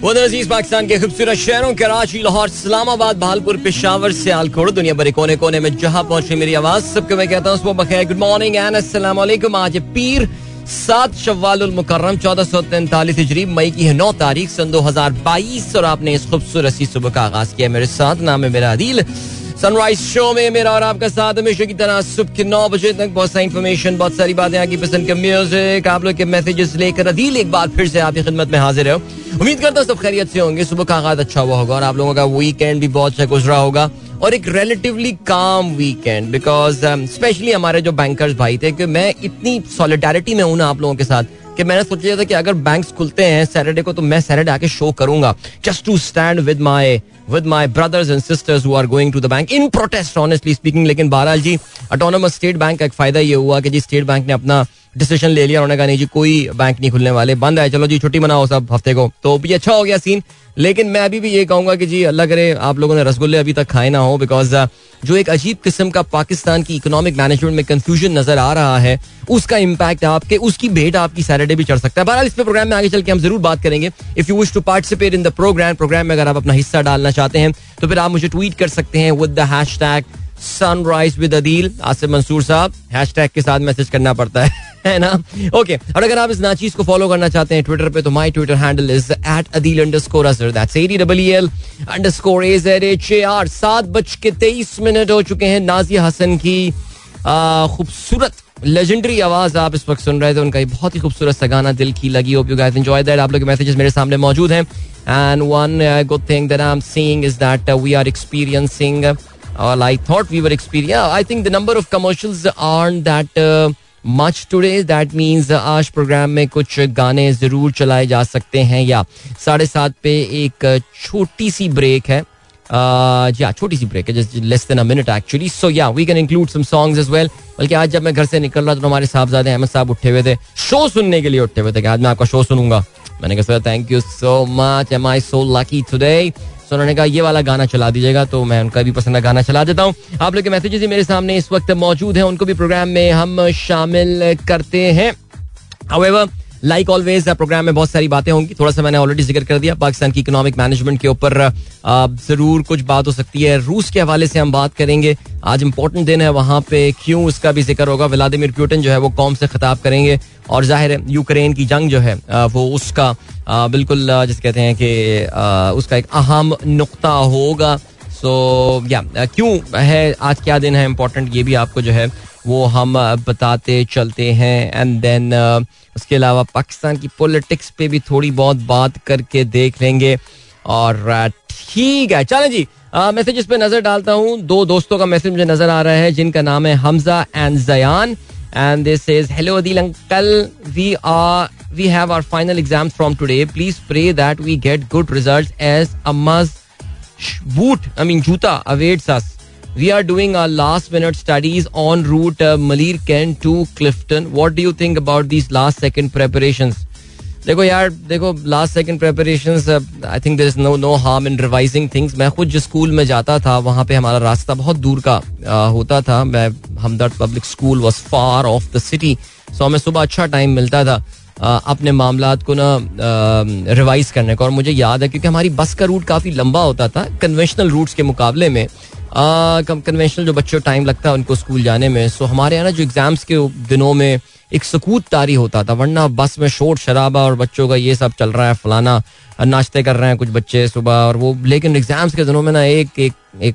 वो अजीज पाकिस्तान के खूबसूरत शहरों कराची, लाहौर, इस्लामाबाद, भालपुर, पेशावर, सियालकोट, दुनिया भर कोने कोने में जहां पहुंचे मेरी आवाज, सबको मैं कहता हूँ सुबह बखैर, गुड मॉर्निंग एंड अस्सलाम वालेकुम। आज पीर 7 शव्वाल-उल-मुकर्रम 1443 हिजरी मई की है 9 तारीख सन 2022 और आपने इस खूबसूरत सी सुबह का आगाज किया। मेरे साथ नाम है मेरा अदील। सनराइज शो में मेरा और आपका साथ हमेशा की तरह सुबह के 9 बजे तक बहुत सारी इन्फॉर्मेशन, बहुत सारी बातें, आपकी पसंद का म्यूजिक, आप लोग के मैसेजेस लेकर अदील एक बार फिर से आपकी खिदमत में हाजिर है। उम्मीद करता हूँ सब खैरियत से होंगे, सुबह का आगाज अच्छा हुआ होगा और आप लोगों का वीकेंड भी बहुत अच्छा गुजरा होगा और एक रिलेटिवली काम वीकेंड, बिकॉज स्पेशली हमारे जो बैंकर्स भाई थे कि मैं इतनी सॉलिडारिटी में हूँ ना आप लोगों के साथ कि मैंने सोचा था कि अगर बैंक्स खुलते हैं सैटरडे को तो मैं सैटरडे आके शो करूंगा just to stand with my brothers and sisters who are going to the bank in protest honestly speaking. लेकिन बहरहाल जी ऑटोनोमस स्टेट बैंक का एक फायदा ये हुआ कि जी स्टेट बैंक ने अपना डिसीजन ले लिया, उन्होंने कहा नहीं जी कोई बैंक नहीं खुलने वाले, बंद है, चलो जी छुट्टी मनाओ सब हफ्ते को, तो भी अच्छा हो गया सीन। लेकिन मैं अभी भी ये कहूंगा कि जी अल्लाह करे आप लोगों ने रसगुल्ले अभी तक खाए ना हो, बिकॉज जो एक अजीब किस्म का पाकिस्तान की इकोनॉमिक मैनेजमेंट में कंफ्यूजन नजर आ रहा है, उसका इंपैक्ट आपके उसकी भेंट आपकी सैटरडे भी चढ़ सकता है। बहरहाल इस पे प्रोग्राम में आगे चल के हम जरूर बात करेंगे। If you wish to participate in the program में अगर आप अपना हिस्सा डालना चाहते हैं तो फिर आप मुझे ट्वीट कर सकते हैं with the hashtag sunrise with Adeel. Asif Mansoor साहब हैशटैग के साथ मैसेज करना पड़ता है ना? ओके, और अगर आप इस नाचीज को फॉलो करना चाहते हैं ट्विटर पे तो my Twitter handle is @adeel_azhar, that's ADEEL_AZHAR। 7:23 हो चुके हैं। नाजिया हसन की खूबसूरत लेजेंडरी आवाज आप इस वक्त सुन रहे थे, उनका बहुत ही खूबसूरत सा गाना दिल की लगी। Hope you guys enjoy that. आप लोग के मैसेजेस मेरे सामने मौजूद हैं and one good thing that I am seeing is that we are experiencing All I thought we were experiencing. I think the number of commercials aren't that much today. That means आज program में कुछ गाने जरूर चलाए जा सकते हैं। या 7:30 पे एक छोटी सी break है। या छोटी सी break है, just less than a minute actually. So yeah, we can include some songs as well. बल्कि आज जब मैं घर से निकल रहा था तो हमारे साहबजादे अहमद साहब उठे हुए थे, शो सुनने के लिए उठे हुए थे कि आज मैं आपका शो सुनूंगा। मैंने कहा thank you so much, am I so lucky today? तो उन्होंने कहा ये वाला गाना चला दीजिएगा, तो मैं उनका भी पसंद का गाना चला देता हूँ। आप लोग के मैसेजेस ही मेरे सामने इस वक्त मौजूद हैं, उनको भी प्रोग्राम में हम शामिल करते हैं। हाउएवर लाइक ऑलवेज प्रोग्राम में बहुत सारी बातें होंगी, थोड़ा सा मैंने ऑलरेडी जिक्र कर दिया पाकिस्तान की इकोनॉमिक मैनेजमेंट के ऊपर जरूर कुछ बात हो सकती है। रूस के हवाले से हम बात करेंगे, आज इंपॉर्टेंट दिन है वहाँ पे, क्यों उसका भी जिक्र होगा। व्लादिमीर पुतिन जो है वो कौम से खिताब करेंगे और जाहिर है यूक्रेन की जंग जो है वो उसका बिल्कुल जिस कहते हैं कि उसका एक अहम नुक्ता होगा। सो या क्यों है आज क्या दिन है इम्पोर्टेंट, ये भी आपको जो है वो हम बताते चलते हैं। एंड देन उसके अलावा पाकिस्तान की पॉलिटिक्स पे भी थोड़ी बहुत बात करके देख लेंगे और ठीक है चलें जी। मैसेजेस पे नज़र डालता हूँ, दो दोस्तों का मैसेज मुझे नज़र आ रहा है जिनका नाम है Hamza and Zayan and this says hello Adeel uncle, we have our final exams from today, please pray that we get good results as Amma's boot I mean जूता awaits us. We are doing our last minute studies en route Malir Kent to Clifton. What do you think about these last second preparations? देखो यार, देखो last second preparations, I think there is no harm in revising things. मैं खुद जिस school में जाता था वहाँ पे हमारा रास्ता बहुत दूर का होता था। मैं Hamdard public school was far off the city, so हमें सुबह अच्छा टाइम मिलता था अपने मामलात को ना रिवाइज करने को। और मुझे याद है क्योंकि हमारी बस का रूट काफ़ी लंबा होता था कन्वेंशनल रूट्स के मुकाबले में, कन्वेंशनल जो बच्चों टाइम लगता है उनको स्कूल जाने में, सो हमारे यहाँ ना जो एग्ज़ाम्स के दिनों में एक सकूत तारी होता था, वरना बस में शोर शराबा और बच्चों का ये सब चल रहा है, फलाना नाश्ते कर रहे हैं कुछ बच्चे सुबह और वो। लेकिन एग्ज़ाम्स के दिनों में ना एक एक एक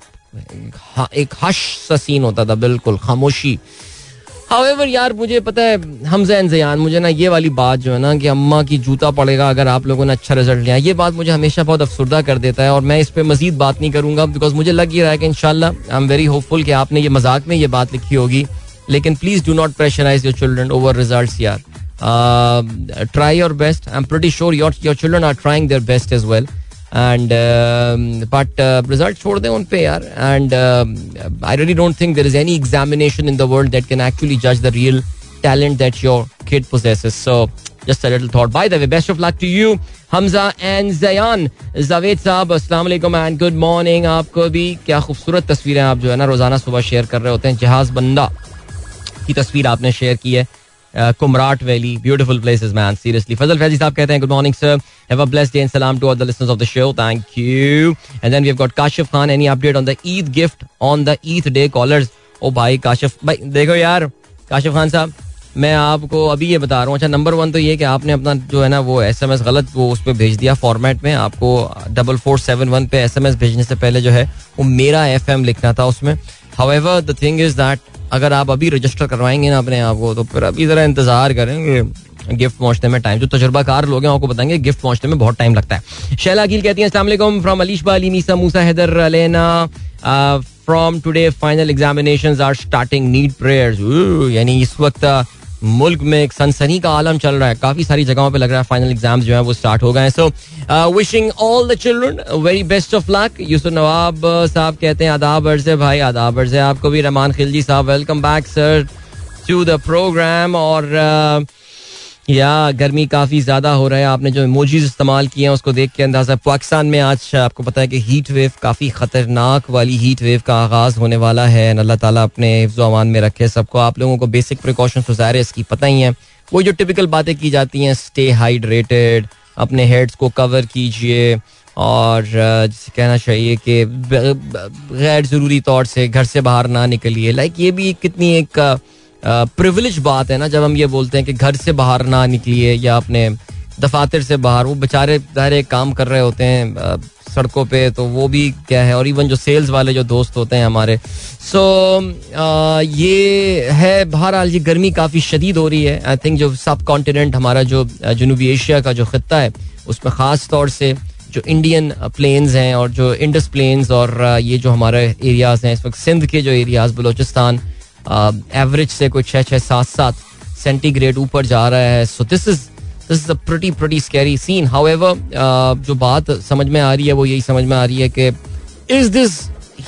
एक हश सा सीन होता था, बिल्कुल खामोशी। However, यार मुझे पता है हमजा एंड जयान, मुझे ना ये वाली बात जो है ना कि अम्मा की जूता पड़ेगा अगर आप लोगों ने अच्छा रिजल्ट लिया, ये बात मुझे हमेशा बहुत अफसरदा कर देता है और मैं इस पर मजीद बात नहीं करूंगा बिकॉज मुझे लग ये रहा है कि इंशाल्लाह आई एम वेरी होपफुल कि आपने ये मजाक में ये बात लिखी होगी। लेकिन please do not pressurise your children over results यार, try your best, I am pretty sure your children are trying their best as well and but result छोड़ दें उन पे यार। And I really don't think there is any examination in the world that can actually जज the real talent that your kid possesses. So just a little thought. By the way best of luck to you Hamza and Zayan. Javed साहब अस्सलाम वालेकुम and good morning आपको भी। क्या खूबसूरत तस्वीरें आप जो है ना रोजाना सुबह शेयर कर रहे होते हैं। जहाज बंदा की तस्वीर आपने शेयर की है Kumrat Valley, beautiful places man, seriously. Fazal Faizi saab कहते हैं good morning sir, have a blessed day and salam to all the listeners of the show. Thank you. And then we've got Kashif Khan, any update on the Eid gift on the Eid day callers? Oh bhai Kashif bhai, देखो यार Kashif Khan साहब, मैं आपको अभी ये बता रहा हूँ. अच्छा नंबर वन तो ये कि आपने अपना जो है ना वो SMS गलत वो उस पर भेज दिया फॉर्मेट में. आपको 4471 पे SMS भेजने से पहले जो है वो मेरा FM लिखना था उसमें. However, the thing is that अगर आप अभी रजिस्टर करवाएंगे ना अपने आप को तो फिर अभी ज़रा इंतज़ार करेंगे, गिफ्ट पहुंचने में टाइम. जो तजुर्बाकार लोग हैं आपको बताएंगे गिफ्ट पहुंचने में बहुत टाइम लगता है. शैला अकील कहती हैं अस्सलाम वालेकुम from Alishba, Ali Meesa, Musa Haider, Alena. From today final examinations are starting, need prayers. यानी इस वक्त मुल्क में एक सनसनी का आलम चल रहा है, काफी सारी जगहों पे लग रहा है फाइनल एग्जाम्स जो है वो स्टार्ट हो गए हैं. So wishing all the children very best of luck. Yusuf Nawab साहब कहते हैं आदाब अर्ज़े भाई, आदाब अर्ज़े आपको भी. रहमान खिलजी साहब welcome back sir to the programme. और या गर्मी काफ़ी ज़्यादा हो रहा है, आपने जो इमोजीज इस्तेमाल किए हैं उसको देख के अंदाज़ा. पाकिस्तान में आज आपको पता है कि हीट वेव काफ़ी ख़तरनाक वाली हीट वेव का आगाज़ होने वाला है. अल्लाह ताला अपने हिफ्ज़ो अमान में रखे सबको. आप लोगों को बेसिक प्रिकॉशंस तो ज़ाहिर है इसकी पता ही है, वो जो टिपिकल बातें की जाती हैं. स्टे हाइड्रेटेड, अपने हेड्स को कवर कीजिए और जिसे कहना चाहिए कि गैर ज़रूरी तौर से घर से बाहर ना निकलिए. लाइक ये भी कितनी एक प्रिविलेज बात है ना जब हम ये बोलते हैं कि घर से बाहर ना निकलिए या अपने दफातर से बाहर. वो बेचारे दायरे काम कर रहे होते हैं सड़कों पे, तो वो भी क्या है. और इवन जो सेल्स वाले जो दोस्त होते हैं हमारे, सो ये है. बहरहाल ये गर्मी काफ़ी शदीद हो रही है. आई थिंक जो सब कॉन्टिनेंट हमारा जो जनूबी एशिया का जो ख़ित्ता है उसमें ख़ास तौर से जो इंडियन प्लेन्स हैं और जो इंडस प्लेन्स और ये जो हमारे एरियाज़ हैं इस वक्त सिंध के जो एरियाज़, बलोचिस्तान एवरेज से कोई 6-7 सेंटीग्रेड ऊपर जा रहा है. So this is a pretty scary scene. However जो बात समझ में आ रही है वो यही समझ में आ रही है कि इज दिस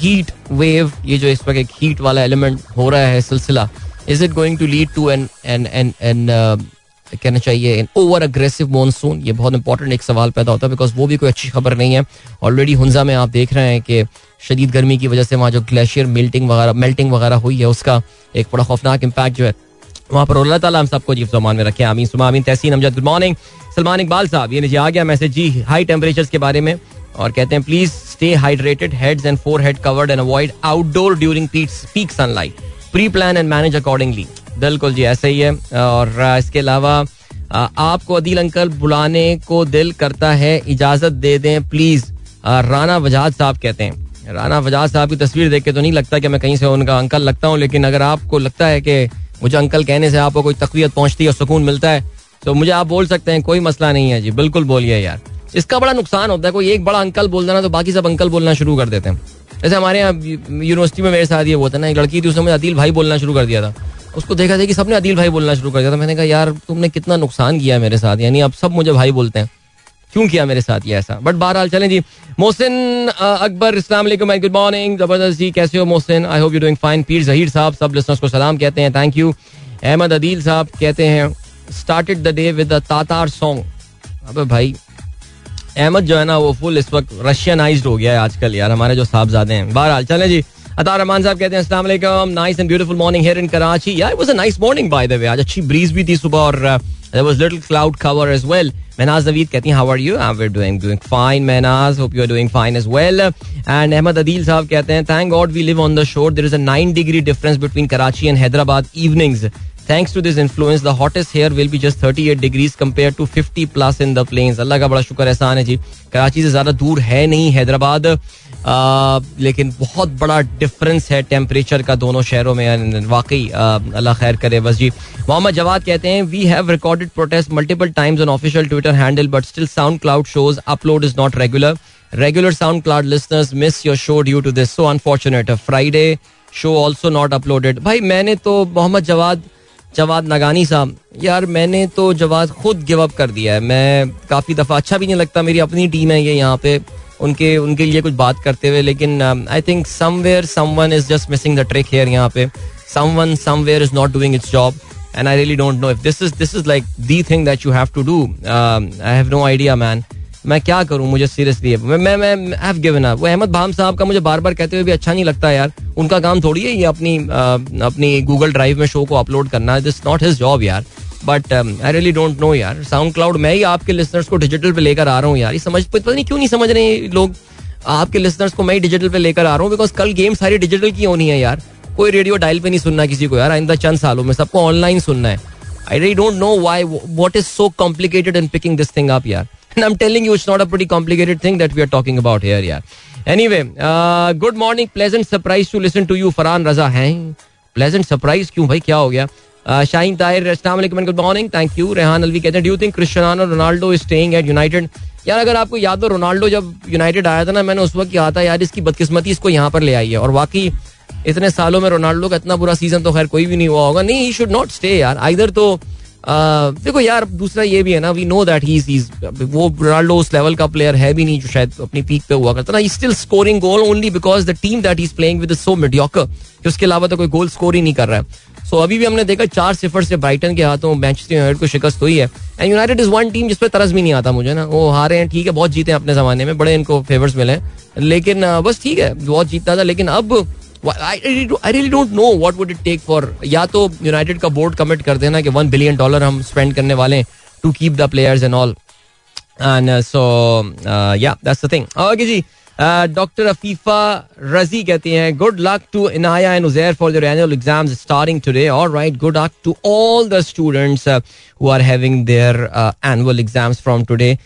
हीट वेव, ये जो इस वक्त एक हीट वाला एलिमेंट हो रहा है सिलसिला, is it going to lead to an कहना चाहिए एन ओवर अग्रेसिव मानसून. ये बहुत इंपॉर्टेंट एक सवाल पैदा होता है बिकॉज वो भी कोई अच्छी खबर नहीं है. ऑलरेडी हुंजा में आप देख रहे हैं कि शदीद गर्मी की वजह से वहाँ जो ग्लेशियर मेल्टिंग वगैरह हुई है उसका एक बड़ा खौफनाक इम्पैक्ट जो है वहाँ पर. अल्लाह ताला हम सबको हिफ्ज़ो अमान में रखे, आमीन सुम्मा आमीन. Tehseen Amjad good morning. सलमान इकबाल साहब ये नीचे आ गया मैसेज जी हाई टेम्परेचर्स के बारे में, और कहते हैं please stay hydrated, heads and forehead covered and avoid outdoor during peak sunlight, pre plan and manage accordingly. बिल्कुल जी ऐसे ही है. और इसके अलावा आपको अदील अंकल बुलाने को दिल करता है, इजाज़त दे दें प्लीज़. राना वजाद साहब कहते हैं, राना वजाद साहब की तस्वीर देख के तो नहीं लगता कि मैं कहीं से उनका अंकल लगता हूँ, लेकिन अगर आपको लगता है कि मुझे अंकल कहने से आपको कोई तक़वियत पहुँचती है और सुकून मिलता है तो मुझे आप बोल सकते हैं, कोई मसला नहीं है जी, बिल्कुल बोलिए यार. इसका बड़ा नुकसान होता है कोई एक बड़ा अंकल बोल देना तो बाकी सब अंकल बोलना शुरू कर देते हैं. जैसे हमारे यहाँ यूनिवर्सिटी में मेरे साथ ये होता है ना, एक लड़की थी उसने मुझे अदील भाई बोलना शुरू कर दिया था. उसको देखा था कि सबने अदील भाई बोलना शुरू कर दिया था. मैंने कहा यार तुमने कितना नुकसान किया मेरे साथ, यानी अब सब मुझे भाई बोलते हैं, क्यों किया मेरे साथ ये ऐसा. बट बहरहाल चलें जी. मोहसिन अकबर अस्सलाम वालेकुम एंड गुड मॉर्निंग. जबरदस्त जी कैसे हो Mohsin, I hope you doing fine. Pir Zaheer साहब सब लिसनर्स को सलाम कहते हैं, थैंक यू. अहमद अदील साहब कहते हैं started the day with a Tatar song. अबे भाई अहमद जो है ना वो फुल इस वक्त रशियनाइज्ड हो गया है आजकल यार, हमारे जो साहबजादे हैं. बहरहाल चलें जी. अतार रहमान साहब कहते हैं अस्सलाम वालेकुम, nice and beautiful morning here in Karachi. यार it was a nice morning by the way, आज अच्छी ब्रीज भी थी सुबह और there was little cloud cover as well. Menaz Naveed कहती हैं how are you, I am doing fine Menaz, hope you are doing fine as well. And Ahmed Adeel साहब कहते हैं thank God we live on the shore, there is a 9 degree difference between Karachi and Hyderabad evenings. Thanks to this influence, the hottest here will be just 38 degrees compared to 50 plus in the plains. अल्लाह का बड़ा शुक्र एहसान है जी. कराची से ज़्यादा दूर है नहीं हैदराबाद, लेकिन बहुत बड़ा डिफरेंस है टेम्परेचर का दोनों शहरों में. वाकई अल्लाह खैर करे बस जी. मोहम्मद जवाद कहते हैं we have recorded protest multiple times on official Twitter handle but still SoundCloud shows upload is not regular. Regular SoundCloud listeners miss your show due to this, so unfortunate. Friday show also not uploaded. भाई मैंने तो मोहम्मद जवाद नगानी साहब यार मैंने तो जवाद खुद give up कर दिया है. मैं काफ़ी दफ़ा अच्छा भी नहीं लगता, मेरी अपनी टीम है ये यहाँ पे उनके लिए कुछ बात करते हुए, लेकिन I think somewhere someone is just missing the trick here. यहाँ पे someone somewhere is not doing its job and I really don't know if this is like the thing that you have to do. I have no idea man. मैं क्या करूं, मुझे seriously मैं have given up. वो अहमद भाम साहब का मुझे बार बार कहते हुए भी अच्छा नहीं लगता यार. उनका काम थोड़ी है ये अपनी गूगल ड्राइव में शो को अपलोड करना. दिस नॉट हिज जॉब यार. But I really don't know यार. साउंड क्लाउड मैं ही आपके लिसनर्स को डिजिटल पे लेकर आ रहा हूँ यार. ये समझ पता नहीं क्यों नहीं समझ रहे लोग. आपके लिसनर्स को मैं ही डिजिटल पे लेकर आ रहा हूँ बिकॉज कल गेम सारी डिजिटल की होनी है यार. कोई रेडियो डायल पे नहीं सुनना किसी को यार. आइंदा चंद सालों में सबको ऑनलाइन सुनना है. I really don't know why what is so complicated in picking this thing up यार. And I'm telling you, it's not a pretty complicated thing that we are talking about here, yeah. Anyway, good morning. Pleasant surprise to listen to you, Farhan Raza. Hey, pleasant surprise. क्यों भाई क्या हो गया? Shaheen Tahir, Assalamualaikum, good morning. Thank you. Rehan Alvi कहते हैं, do you think Cristiano Ronaldo is staying at United? यार अगर आपको याद हो रोनाल्डो जब यूनाइटेड आया था ना, मैंने उस वक्त कहा था यार इसकी बदकिस्मती इसको यहाँ पर ले आई है. और वाकई इतने सालों में रोनाल्डो का इतना बुरा सीजन तो खैर कोई भी नहीं हुआ होगा. नहीं, he should not stay यार. Either तो देखो यार दूसरा ये भी है ना, we know that he is वो रोनाल्डो उस लेवल का प्लेयर है भी नहीं जो शायद अपनी पीक पे हुआ करता ना. He still scoring goal only because the team that he is playing with is so mediocre कि उसके अलावा तो कोई गोल स्कोर ही नहीं कर रहा है. सो अभी भी हमने देखा 4-0 से ब्राइटन के हाथों मैनचेस्टर यूनाइटेड को शिकस्त हुई है. And United is one team जिसपे तरस भी नहीं आता मुझे ना. वो हारे हैं ठीक है, बहुत जीते हैं अपने जमाने में, बड़े इनको फेवर्स मिले, लेकिन बस ठीक है बहुत जीतना था. लेकिन अब I really don't know what would it take for या तो यूनाइटेड का बोर्ड कमिट कर देना कि $1 billion हम स्पेंड करने वाले हैं to keep the players and all. And so या दैट्स द थिंग. ओके जी, डॉक्टर अफीफा रजी कहती हैं, good luck to Inaya and Uzair for their annual exams starting today. Alright, good luck to all the students who are having their annual exams from today.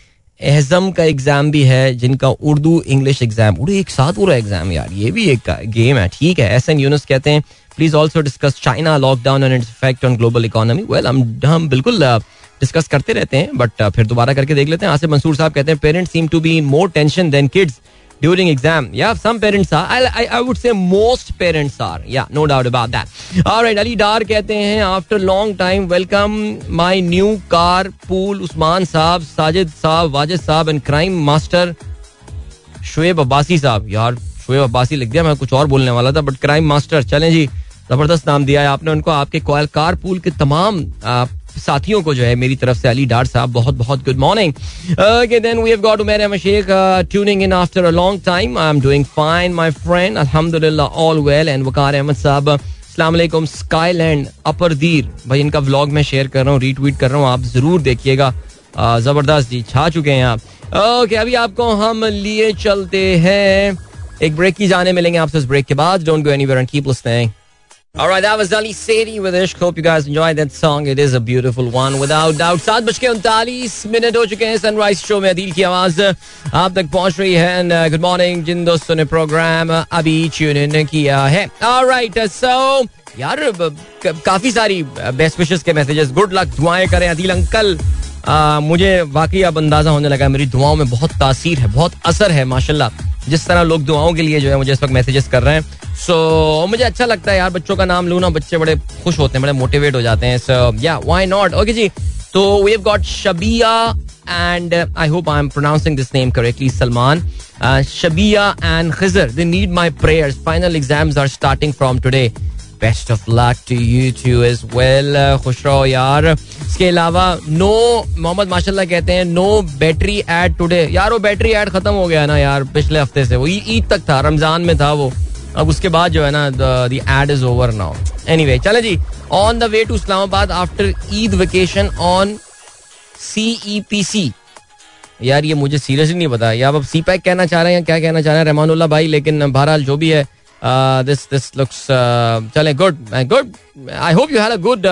Ehzam का exam भी है, जिनका Urdu English exam Urdu एक साथ पूरा एग्जाम यार, ये भी एक गेम है ठीक है. एस एन यूनुस कहते हैं, please also discuss China lockdown and its effect on global economy. Well हम बिल्कुल डिस्कस करते रहते हैं बट फिर दोबारा करके देख लेते हैं. आसिफ मंसूर साहब कहते हैं, parents seem to be in more tension than kids during exam. Yeah some parents are, I would say most parents are, yeah no doubt about that. Alright, Ali Dar कहते हैं, after long time welcome my new car pool. Usman साहब, साजिद साहब, वाजिद साहब and crime master Shoaib Abbasi साहब. यार शुएब अब्बासी लिख दिया, मैं कुछ और बोलने वाला था बट क्राइम मास्टर. चलें जी, जबरदस्त नाम दिया है आपने उनको. आपके कार पूल के तमाम साथियों को जो है मेरी तरफ से अली डार साहब बहुत बहुत good morning. Okay, then we have got Umar Ahmed Sheikh tuning in after a long time. I am doing fine my friend, अल्हम्दुलिल्लाह, all well. And Waqar Ahmed साहब, अस्सलाम वालेकुम, स्काईलैंड अपरदीर भाई, इनका व्लॉग मैं शेयर कर रहा हूँ, रीट्वीट कर रहा हूँ, आप जरूर देखिएगा. जबरदस्त जी, छा चुके हैं आप. ओके, अभी आपको हम लिए चलते हैं एक ब्रेक की जाने, मिलेंगे आपसे इस ब्रेक के बाद. Don't go anywhere and keep listening. Alright, that was Ali Seri with Ishq. Hope you guys enjoyed that song. It is a beautiful one, without doubt. 7:39 हो चुके हैं. Sunrise Show में अदील की आवाज आप तक पहुंच रही है. And good morning, जिन दोस्तों ने प्रोग्राम अभी ट्यून इन किया है. Alright, so यार काफी सारी बेस्ट विशेस के मैसेजेस, गुड लक, दुआएं करें अदील अंकल. मुझे वाकई अब अंदाजा होने लगा मेरी दुआओं में बहुत तासीर है, बहुत असर है माशाल्लाह, जिस तरह लोग दुआओं के लिए जो है मुझे इस वक्त मैसेजेस कर रहे हैं. सो मुझे अच्छा लगता है यार, बच्चों का नाम लूँ ना, बच्चे बड़े खुश होते हैं, बड़े मोटिवेट हो जाते हैं. सो या व्हाई नॉट. ओके जी, तो we have got शबिया and I hope I am pronouncing this name correctly. Salman, शबिया and Khizar, they need my prayers, final exams are starting from today. Best of luck to you to as well, खुश रहो यार. इसके अलावा no Mohammad माशाल्लाह कहते हैं, no battery add today. यार वो बैटरी एड खत्म हो गया ना यार, पिछले हफ्ते से, वो ईद तक था, रमजान में था वो, अब उसके बाद जो है ना the ad is over now. Anyway चले जी, on the way to Islamabad after Eid vacation on CEPC. यार ये मुझे सीरियसली नहीं पता यार, आप CPEC कहना चाह रहे हैं क्या कहना चाह रहे हैं रहमानुल्लाह भाई, लेकिन बहरहाल जो भी है, this looks चले good. I hope you had a good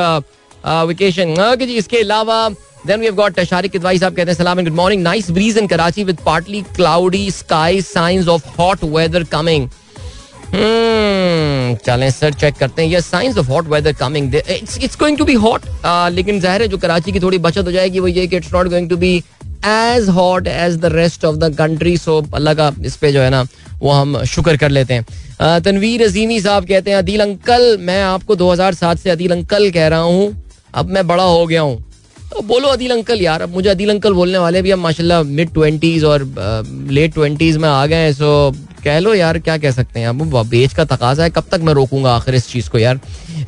vacation. Okay जी, इसके अलावा then we have got Shariq Kidwai साहब कहते हैं, सलाम and good morning. Nice breeze in Karachi with partly cloudy sky, signs of hot weather coming. चलें sir, check करते हैं. Yes, signs of hot weather coming. It's going to be hot. लेकिन जाहिर है जो कराची की थोड़ी बचत हो जाएगी वो ये कि it's not going to be as hot as the rest of the country. So अल्लाह का इस पे जो है ना वो हम शुक्र कर लेते हैं. तनवीर अजीमी साहब कहते हैं, अदील अंकल मैं आपको 2007 से अदील अंकल कह रहा हूँ, अब मैं बड़ा हो गया हूँ तो बोलो अदील अंकल. यार अब मुझे अदील अंकल बोलने वाले भी हम माशाल्लाह मिड 20s और लेट 20s में आ गए हैं. सो कह लो यार, क्या कह सकते हैं आप, बेच का तकाजा है, कब तक मैं रोकूंगा आखिर इस चीज को यार.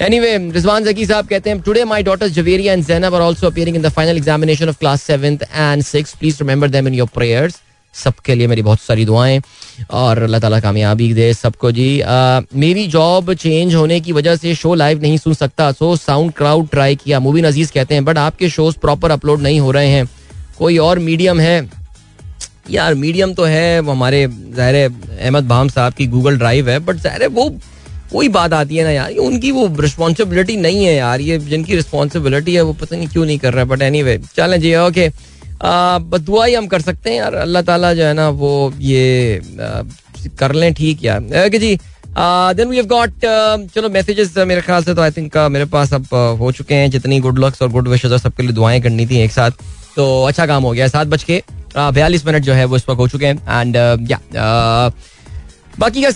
एनीवे, रिजवान जकी साहब कहते हैं, today my daughters Javeria and Zainab are also appearing in the final examination of class 7th and 6th. Please remember them in your prayers. सबके लिए मेरी बहुत सारी दुआएं और अल्लाह ताला कामयाबी दे सबको जी. मेरी जॉब चेंज होने की वजह से शो लाइव नहीं सुन सकता, सो साउंड क्लाउड ट्राई किया. मुबीन अजीज कहते हैं, बट आपके शोज प्रॉपर अपलोड नहीं हो रहे हैं, कोई और मीडियम है? यार मीडियम तो है वो हमारे ज़ाहिर है अहमद भाम साहब की गूगल ड्राइव है, बट ज़ाहिर है वो कोई बात आती है ना यार, ये उनकी वो रिस्पॉन्सिबिलिटी नहीं है यार, ये जिनकी रिस्पॉन्सिबिलिटी है वो पता नहीं क्यों नहीं कर रहा है. बट एनीवे चलें जी, ओके, बस दुआ ही हम कर सकते हैं यार, अल्लाह ताला जो है ना वो ये कर लें, ठीक यार, ओके जी. देन वी हैव गॉट, चलो मैसेजेस मेरे ख्याल से तो आई थिंक मेरे पास अब हो चुके हैं जितनी गुड लक्स और गुड विशेस और सबके लिए दुआएं करनी थी एक साथ, तो अच्छा काम हो गया. 7:42 जो है वो इस वक्त हो चुके हैं. एंड बाकी का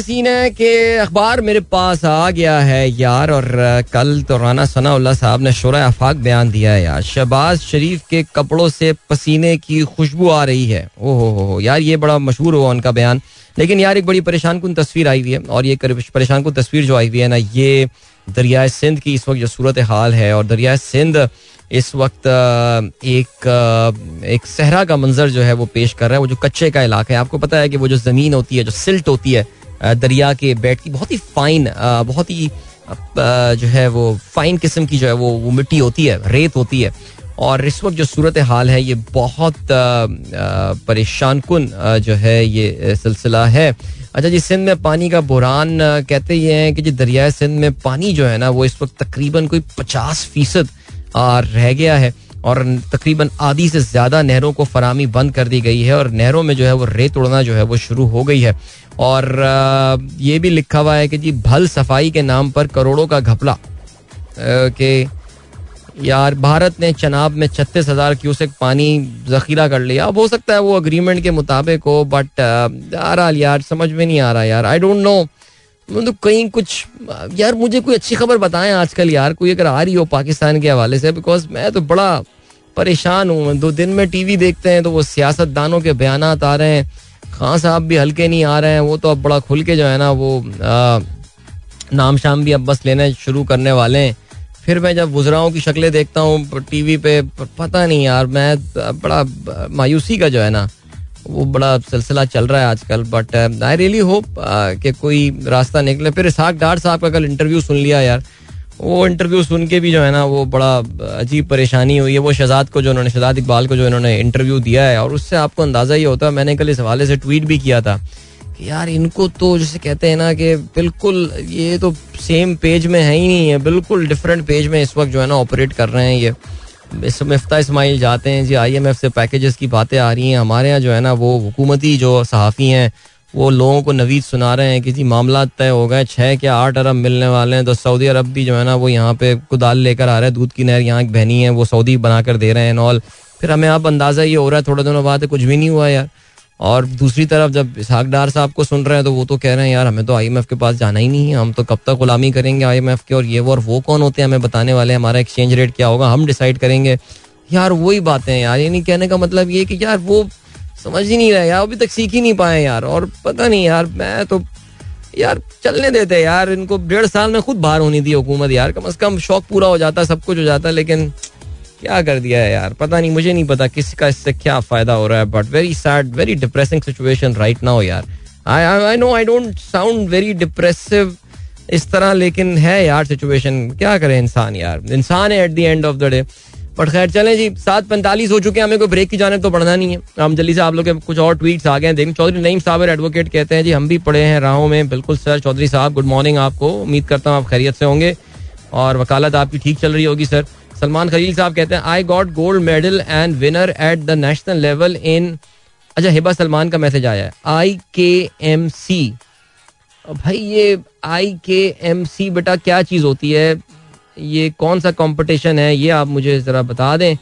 सीन है कि अखबार मेरे पास आ गया है यार, और कल तो राना सनाउल्लाह साहब ने शोरा आफाक बयान दिया है यार, शहबाज शरीफ के कपड़ों से पसीने की खुशबू आ रही है. ओहो यार, ये बड़ा मशहूर हुआ उनका बयान, लेकिन यार एक बड़ी परेशानकुन तस्वीर आई हुई है, और ये परेशानकुन तस्वीर जो आई हुई है ना, ये दरियाए सिंध की इस वक्त जो सूरत हाल है, और दरियाए सिंध इस वक्त एक सहरा का मंजर जो है वो पेश कर रहा है. वो जो कच्चे का इलाका है, आपको पता है कि वो जो ज़मीन होती है, जो सिल्ट होती है दरिया के बेड की, बहुत ही फाइन, बहुत ही जो है वो फाइन किस्म की जो है वो मिट्टी होती है, रेत होती है. और इस वक्त जो सूरत हाल है, ये बहुत परेशान कुन जो है ये सिलसिला है. अच्छा जी, सिंध में पानी का बुरान कहते ये हैं कि जी दरियाए सिंध में पानी जो है ना वो इस वक्त तकरीबन कोई 50% रह गया है, और तकरीबन आधी से ज़्यादा नहरों को फरामी बंद कर दी गई है, और नहरों में जो है वो रेत उड़ना जो है वो शुरू हो गई है. और ये भी लिखा हुआ है कि जी भल सफाई के नाम पर करोड़ों का घपला के यार, भारत ने चनाब में 36,000 क्यूसेक पानी जखीरा कर लिया. अब हो सकता है वो अग्रीमेंट के मुताबिक हो, बट बहरहाल यार समझ में नहीं आ रहा यार, आई डोंट नो, मतलब कहीं कुछ यार मुझे कोई अच्छी खबर बताएं आजकल यार, कोई अगर आ रही हो पाकिस्तान के हवाले से, बिकॉज मैं तो बड़ा परेशान हूँ. दो दिन में टीवी देखते हैं तो वो सियासतदानों के बयान आ रहे हैं, खान साहब भी हल्के नहीं आ रहे हैं, वो तो अब बड़ा खुल के जो है ना वो नाम शाम भी अब बस लेने शुरू करने वाले हैं. फिर मैं जब वुज़राओं की शक्लें देखता हूँ टीवी पे, पता नहीं यार, मैं बड़ा मायूसी का जो है ना वो बड़ा सिलसिला चल रहा है आजकल. बट आई रियली होप कि कोई रास्ता निकले. फिर इसहाक डार साहब का कल इंटरव्यू सुन लिया यार, वो इंटरव्यू सुन के भी जो है ना वो बड़ा अजीब परेशानी हुई है. वो शहजाद इकबाल को जो इन्होंने इंटरव्यू दिया है, और उससे आपको अंदाज़ा ही होता है, मैंने कल इस हवाले से ट्वीट भी किया था कि यार इनको तो जैसे कहते हैं ना कि बिल्कुल ये तो सेम पेज में है ही नहीं है, बिल्कुल डिफरेंट पेज में इस वक्त जो है ना ऑपरेट कर रहे हैं ये. मिफ्ता इस्माइल जाते हैं जी, IMF से पैकेजेस की बातें आ रही हैं, हमारे यहाँ जो है ना वो हुकूमती जो सहाफ़ी हैं वो लोगों को नवीद सुना रहे हैं कि जी मामला तय हो गए, 6 या 8 अरब मिलने वाले हैं. तो सऊदी अरब भी जो है ना वो यहाँ पे कुदाल लेकर आ रहा है, दूध की नहर यहाँ एक बहनी है वो सऊदी बना कर दे रहे हैं ऑल. फिर हमें अब अंदाज़ा ये हो रहा है थोड़े दिनों बाद कुछ भी नहीं हुआ यार. और दूसरी तरफ जब इसहाक डार साहब को सुन रहे हैं तो वो तो कह रहे हैं यार हमें तो IMF के पास जाना ही नहीं है, हम तो कब तक गुलामी करेंगे IMF के, और ये वो, और वो कौन होते हैं हमें बताने वाले, हमारा एक्सचेंज रेट क्या होगा हम डिसाइड करेंगे. यार वही बातें हैं यार, यानी कहने का मतलब ये कि यार वो समझ ही नहीं रहे यार, अभी तक सीख ही नहीं पाए यार. और पता नहीं यार, मैं तो यार चलने देते यार इनको, 1.5 साल में खुद बाहर होनी थी हुकूमत यार, कम अज़ कम शौक पूरा हो जाता, सब कुछ हो जाता, लेकिन क्या कर दिया है यार, पता नहीं, मुझे नहीं पता किसका इससे क्या फायदा हो रहा है. But very sad, very depressing situation right now यार. I know I don't sound very depressive इस तरह, लेकिन है यार सिचुएशन, क्या करे इंसान यार, इंसान है at the end of the day. But खैर चलें जी, 7:45 हो चुके हैं, हमें कोई ब्रेक की जाने तो बढ़ना नहीं है. हम जल्दी से आप लोग के कुछ और ट्वीट्स आ गए हैं. चौधरी नईम साहब एडवोकेट कहते हैं जी हम भी पड़े हैं राहों में. बिल्कुल सर चौधरी साहब, गुड मॉर्निंग आपको, उम्मीद करता हूँ आप खैरियत से होंगे और वकालत आपकी ठीक चल रही होगी सर. सलमान खलील साहब कहते हैं I got gold medal and winner at the national level in, अच्छा हिबा सलमान का मैसेज आया है, IKMC. भाई ये IKMC बेटा क्या चीज़ होती है, ये कौन सा कंपटीशन है, ये आप मुझे ज़रा बता दें.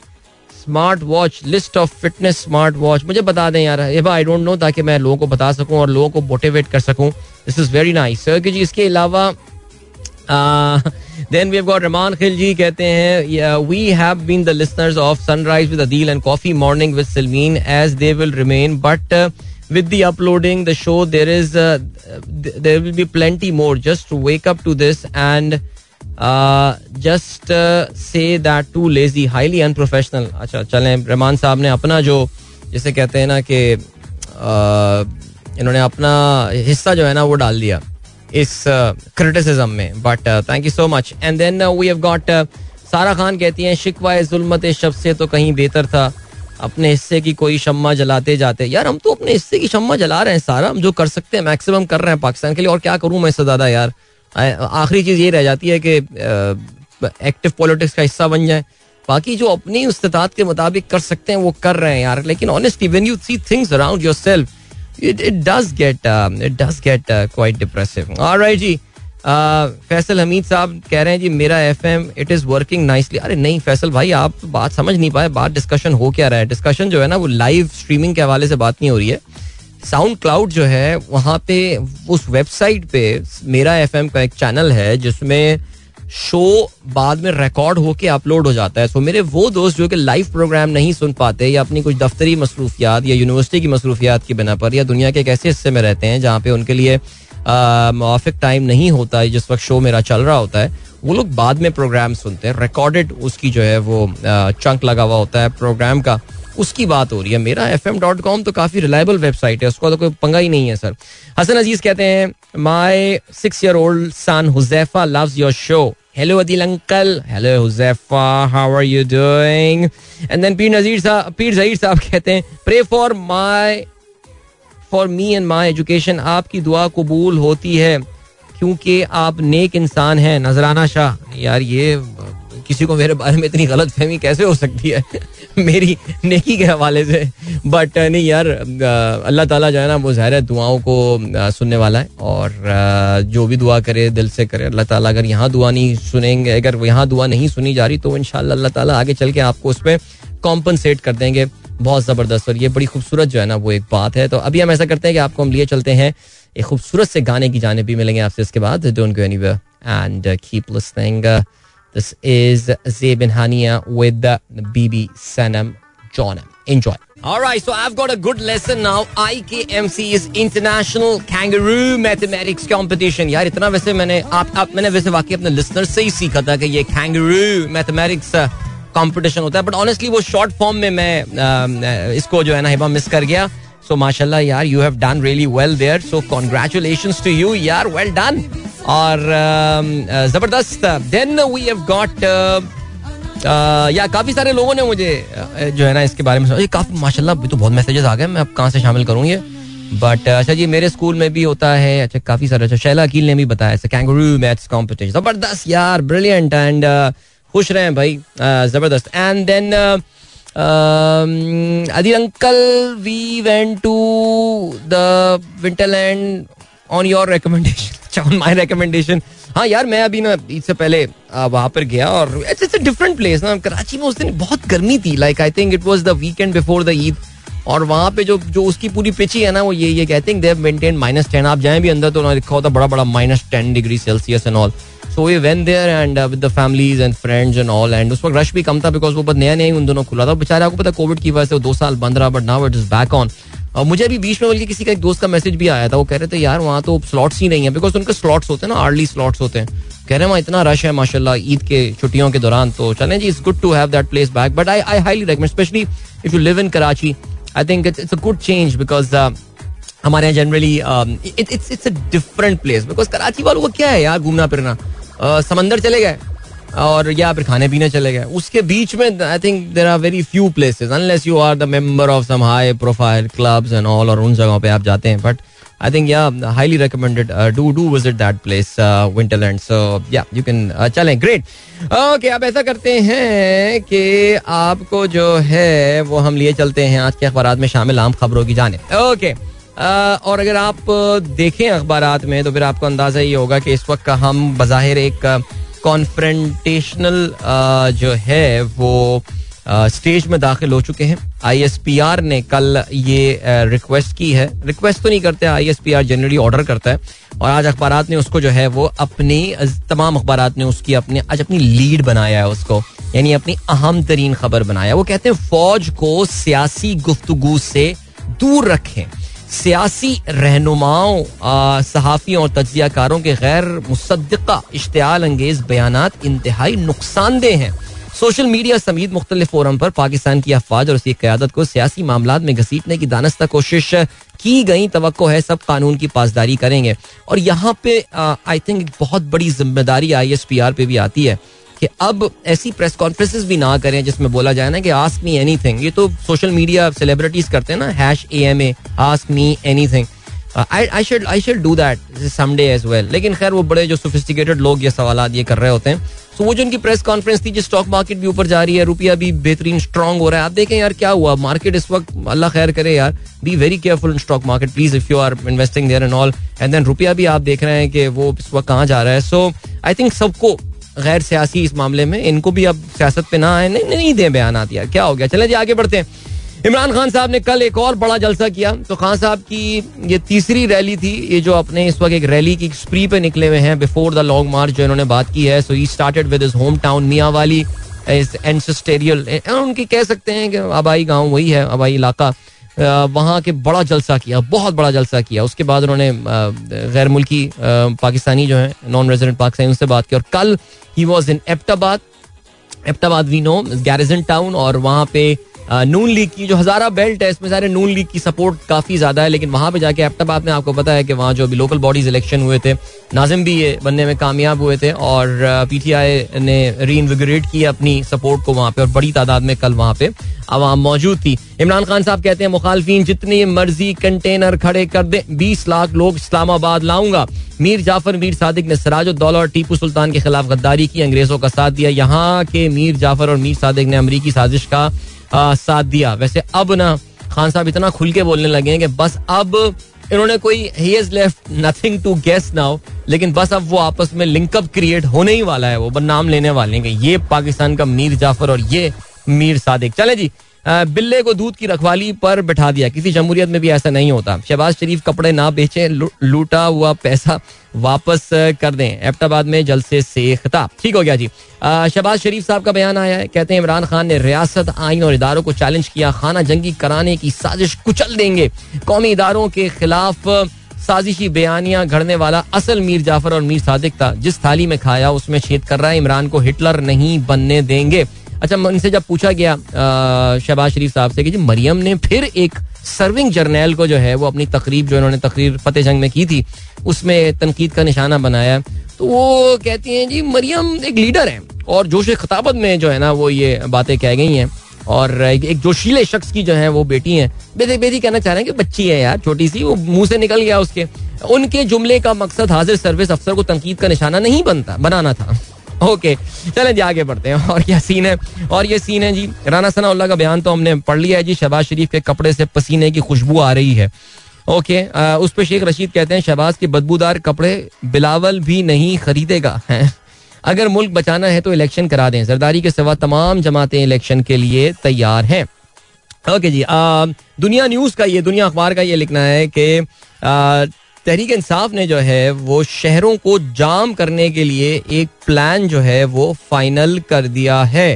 Smart watch, list of fitness smart watch, मुझे बता दें यार हिबा, आई डोंट नो, ताकि मैं लोगों को बता सकूँ और लोगों को मोटिवेट कर सकूँ. This is very nice sir. जी इसके अलावा Then we have got Rahman Khil ji कहते हैं we have been the listeners of Sunrise with Adil and Coffee Morning with Silveen as they will remain but with the uploading the show, there will be plenty more. Just wake up to this and just say that too lazy, highly unprofessional. अच्छा चलें, रहमान साहब ने अपना जो जिसे कहते हैं ना कि इन्होंने अपना हिस्सा जो है ना वो डाल दिया इस क्रिटिसिज्म में. But thank you so much. And then we have got Sara Khan कहती हैं शिकवाए जुल्मत शब से तो कहीं बेहतर था अपने हिस्से की कोई शम्मा जलाते जाते. यार हम तो अपने हिस्से की शम्मा जला रहे हैं सारा, हम जो कर सकते हैं मैक्सिमम कर रहे हैं पाकिस्तान के लिए. और क्या करूं मैं इससे ज़्यादा यार. आखिरी चीज़ ये रह जाती है कि एक्टिव पॉलिटिक्स का हिस्सा बन जाए. बाकी जो अपनी इस्तेतात के मुताबिक कर सकते हैं वो कर रहे हैं यार. लेकिन honestly when you see things around yourself it does get quite depressive. Alright जी, फैसल हमीद साहब कह रहे हैं जी मेरा FM it is working nicely. अरे नहीं फैसल भाई, आप बात समझ नहीं पाए. बात डिस्कशन हो क्या रहा है. डिस्कशन जो है ना वो लाइव स्ट्रीमिंग के हवाले से बात नहीं हो रही है. साउंड क्लाउड जो है वहाँ पे उस वेबसाइट पे मेरा एफएम का एक चैनल है जिसमें शो बाद में रिकॉर्ड होके अपलोड हो जाता है. सो मेरे वो दोस्त जो कि लाइव प्रोग्राम नहीं सुन पाते या अपनी कुछ दफ्तरी मसरूफियात या यूनिवर्सिटी की मसरूफियात की बिना पर या दुनिया के एक ऐसे हिस्से में रहते हैं जहाँ पे उनके लिए मुआफिक टाइम नहीं होता है जिस वक्त शो मेरा चल रहा होता है, वो लोग बाद में प्रोग्राम सुनते हैं रिकॉर्डेड. उसकी जो है वो चंक लगा हुआ होता है प्रोग्राम का, उसकी बात हो रही है. मेरा fm.com तो काफ़ी रिलायबल वेबसाइट है, उसका तो कोई पंगा ही नहीं है सर. हसन अजीज कहते हैं my 6-year-old son Huzaifa loves your show. Hello Adeel uncle. Hello Huzaifa, how are you doing. And then Pir Zaheer साहब कहते हैं pray for me and my education. आपकी दुआ कबूल होती है क्योंकि आप नेक इंसान हैं. नजराना शाह. यार ये किसी को मेरे बारे में इतनी गलत फहमी कैसे हो सकती है मेरी नेकी के हवाले से. बट नहीं यार, अल्लाह ताला जो है ना वो ज़ाहिर है दुआओं को सुनने वाला है. और जो भी दुआ करे दिल से करे अल्लाह ताला. अगर यहाँ दुआ नहीं सुनेंगे, अगर यहाँ दुआ नहीं सुनी जा रही तो इंशाल्लाह अल्लाह ताला आगे चल के आपको उस पर कॉम्पनसेट कर देंगे. बहुत ज़बरदस्त और ये बड़ी खूबसूरत जो है ना वो एक बात है. तो अभी हम ऐसा करते हैं कि आपको हम लिए चलते हैं एक खूबसूरत से गाने की जाने. भी मिलेंगे आपसे इसके बाद. Don't go anywhere and keep listening. This is Zeb and Hania with Bibi Sanam Jonam. Enjoy. Alright, so I've got a good lesson now. IKMC is International Kangaroo Mathematics Competition. यार इतना वैसे मैंने वैसे वाकई अपने listeners से ही सीखा था कि ये Kangaroo Mathematics Competition होता है. But honestly वो short form में मैं इसको जो है ना हिबा miss कर गया. So माशाल्लाह यार you have done really well there. So congratulations to you यार, well done. और जबरदस्त. देन वी हैव गॉट या काफ़ी सारे लोगों ने मुझे जो है ना इसके बारे में काफ़ी माशाल्लाह भी तो बहुत मैसेजेस आ गए. मैं अब कहाँ से शामिल करूँ ये. बट अच्छा जी मेरे स्कूल में भी होता है. अच्छा काफ़ी सारे. अच्छा शैला अकील ने भी बताया कैंगरू मैथ्स कॉम्पिटिशन. जबरदस्त यार, ब्रिलियंट. एंड खुश रहें भाई, ज़बरदस्त. And then Adeel uncle we went to the Winterland on your recommendation. On my recommendation. हाँ यार मैं अभी ना इससे पहले वहाँ पर गया और इट्स अ डिफरेंट प्लेस ना. कराची में उस दिन बहुत गर्मी थी. Like I think it was the weekend before the Eid. और वहाँ पे जो उसकी पूरी पिची है ना वो ये कहते हैं दे हैव मेंटेन -10. आप जाएं भी अंदर तो उन्होंने लिखा होता बड़ा -10 degree Celsius and all. So we went there and with the families and friends and all. And उस वक्त रश भी कम था बिकॉज वो बहुत नया ही उन दोनों खुला था. बेचारा आपको पता कोविड की वजह से 2 साल बंद रहा. But now it is back on. और मुझे भी बीच में बल्कि किसी का एक दोस्त का मैसेज भी आया था. वो कह रहे थे यार वहाँ तो स्लॉट्स ही नहीं है बिकॉज उनके स्लॉट्स होते हैं ना, अर्ली स्लॉट्स होते हैं. कह रहे हैं वहाँ इतना रश है माशाल्लाह ईद के छुट्टियों के दौरान. तो चलें जी, it's good to have that place back. But I highly recommend, specially if you live in Karachi, I think it's a good change. Because हमारे यहाँ generally it's a different place. Because Karachi वालों को क्या है यार, घूमना फिरना, समंदर चले गए और या फिर खाने पीने चले गए. उसके बीच में I think there are very few places unless you are the member of some high profile clubs and all, और उन जगहों पे आप जाते हैं. But I think yeah highly recommended, do visit that place Winterland. So yeah you can. चलें, great. Okay, आप ऐसा करते हैं कि आपको जो है वो हम लिए चलते हैं आज के अखबारात में शामिल आम खबरों की जाने. ओके और अगर आप देखें अखबारात में तो फिर आपको अंदाज़ा ये होगा कि इस वक्त का हम बज़ाहिर एक कॉन्फ्रेंटेशनल जो है वो स्टेज में दाखिल हो चुके हैं. ISPR ने कल ये रिक्वेस्ट की है. रिक्वेस्ट तो नहीं करते, ISPR जनरली ऑर्डर करता है. और आज अखबारात ने उसको जो है वो अपनी तमाम अखबारात ने उसकी अपने आज अपनी लीड बनाया है उसको, यानी अपनी अहम तरीन खबर बनाया. वो कहते हैं फौज को सियासी गुफ्तगू से दूर रखें. सियासी रहनुमाओं, सहाफ़ियों और तज्ज़ियाकारों के गैर मुसद्दिक़ा इश्तिआल अंगेज़ बयानात इंतहाई नुकसानदेह हैं. सोशल मीडिया समेत मुख्तलिफ फोरम पर पाकिस्तान की अफवाज और उसकी क़यादत को सियासी मामलात में घसीटने की दानिस्ता कोशिश की गई. तवक्को है सब कानून की पासदारी करेंगे. और यहाँ पे आई थिंक एक बहुत बड़ी जिम्मेदारी ISPR पे भी आती है कि अब ऐसी प्रेस कॉन्फ्रेंसेस भी ना करें जिसमें बोला जाए ना कि आस्क मी एनीथिंग. ये तो सोशल मीडिया सेलिब्रिटीज करते हैं ना, #AMA ask me anything. I should do that someday as well. लेकिन खैर वो बड़े जो सोफिस्टिकेटेड लोग ये सवाल ये कर रहे होते हैं. सो वो जो उनकी प्रेस कॉन्फ्रेंस थी जिस स्टॉक मार्केट भी ऊपर जा रही है, रुपया भी बेहतरीन स्ट्रांग हो रहा है. आप देखें यार क्या हुआ मार्केट इस वक्त, अल्लाह खैर करे यार. Be very careful in stock market please if you are investing there and all. And then रुपया भी आप देख रहे हैं कि वो इस वक्त कहाँ जा रहा है. सो आई थिंक सबको गैर सियासी इस मामले में इनको भी अब सियासत पे ना आए, नहीं दें बयान आती यार, क्या हो गया. चले जी आगे बढ़ते हैं. इमरान खान साहब ने कल एक और बड़ा जलसा किया. तो खान साहब की ये तीसरी रैली थी, ये जो अपने इस वक्त एक रैली की स्प्री पे निकले हुए हैं बिफोर द लॉन्ग मार्च जो इन्होंने बात की है. So he started with his home town Mianwali, is ancestral, उनकी कह सकते हैं कि आबाई गांव वही है, आबाई इलाका. वहाँ के बड़ा जलसा किया, बहुत बड़ा जलसा किया. उसके बाद उन्होंने गैर मुल्की पाकिस्तानी जो हैं नॉन रेजिडेंट पाकिस्तानी उनसे बात की. और कल ही was in Abbottabad we know garrison town, और वहाँ पे नून लीग की जो हजारा बेल्ट है इसमें सारे नून लीग की सपोर्ट काफ़ी ज़्यादा है. लेकिन वहाँ पे जाके एबटाबाद में आपको पता है कि वहाँ जो भी लोकल बॉडीज इलेक्शन हुए थे, नाजिम भी ये बनने में कामयाब हुए थे और PTI ने रीइन्विगरेट किया अपनी सपोर्ट को वहाँ पे, और बड़ी तादाद में कल वहाँ पे आवाम मौजूद थी. इमरान खान साहब कहते हैं मुखालफीन जितनी मर्जी कंटेनर खड़े कर दें, 20 लाख लोग इस्लामाबाद लाऊंगा. मीर जाफर मीर सादिक ने सिराजुद्दौला और टीपू सुल्तान के खिलाफ गद्दारी की, अंग्रेजों का साथ दिया. यहाँ के मीर जाफर और मीर सादिक ने अमरीकी साजिश का साथ दिया. वैसे अब ना खान साहब इतना खुल के बोलने लगे हैं कि बस अब इन्होंने कोई he has left nothing to guess now. लेकिन बस अब वो आपस में लिंकअप क्रिएट होने ही वाला है, वो बदनाम लेने वाले हैं कि ये पाकिस्तान का मीर जाफर और ये मीर सादिक. चले जी, बिल्ले को दूध की रखवाली पर बिठा दिया. किसी जमहूरियत में भी ऐसा नहीं होता. शहबाज शरीफ कपड़े ना बेचें, लूटा हुआ पैसा वापस कर दें. एबटाबाद में जलसे से खिताब. ठीक हो गया जी. शहबाज शरीफ साहब का बयान आया है, कहते हैं इमरान खान ने रियासत, आइन और इदारों को चैलेंज किया. खाना जंगी कराने की साजिश कुचल देंगे. कौमी इदारों के खिलाफ साजिशी बयानियां घड़ने वाला असल मीर जाफर और मीर सादिक था. जिस थाली में खाया उसमें छेद कर रहा है. इमरान को हिटलर नहीं बनने देंगे. अच्छा, उनसे जब पूछा गया शहबाज शरीफ साहब से कि जी मरियम ने फिर एक सर्विंग जर्नैल को जो है वो अपनी तकरीब जो इन्होंने तकरीर फतेह जंग में की थी उसमें तनकीद का निशाना बनाया, तो वो कहती हैं जी मरियम एक लीडर है और जोश खिताबत में जो है ना वो ये बातें कह गई हैं और एक जोशीले शख्स की जो है वो बेटी हैं. बेटी कहना चाह रहे हैं कि बच्ची है यार, छोटी सी, वो मुंह से निकल गया उसके. उनके जुमले का मकसद हाजिर सर्विस अफसर को तनकीद का निशाना नहीं बनाना था. ओके चलें जी आगे बढ़ते हैं. और क्या सीन है, और ये सीन है जी राना सनाउल्लाह का बयान तो हमने पढ़ लिया है जी. शहबाज शरीफ के कपड़े से पसीने की खुशबू आ रही है. ओके, उस पर शेख रशीद कहते हैं शहबाज के बदबूदार कपड़े बिलावल भी नहीं खरीदेगा. अगर मुल्क बचाना है तो इलेक्शन करा दें. जरदारी के सिवा तमाम जमातें इलेक्शन के लिए तैयार हैं. ओके जी, दुनिया न्यूज़ का ये, दुनिया अखबार का ये लिखना है कि तहरीक इंसाफ ने जो है वो शहरों को जाम करने के लिए एक प्लान जो है वो फाइनल कर दिया है.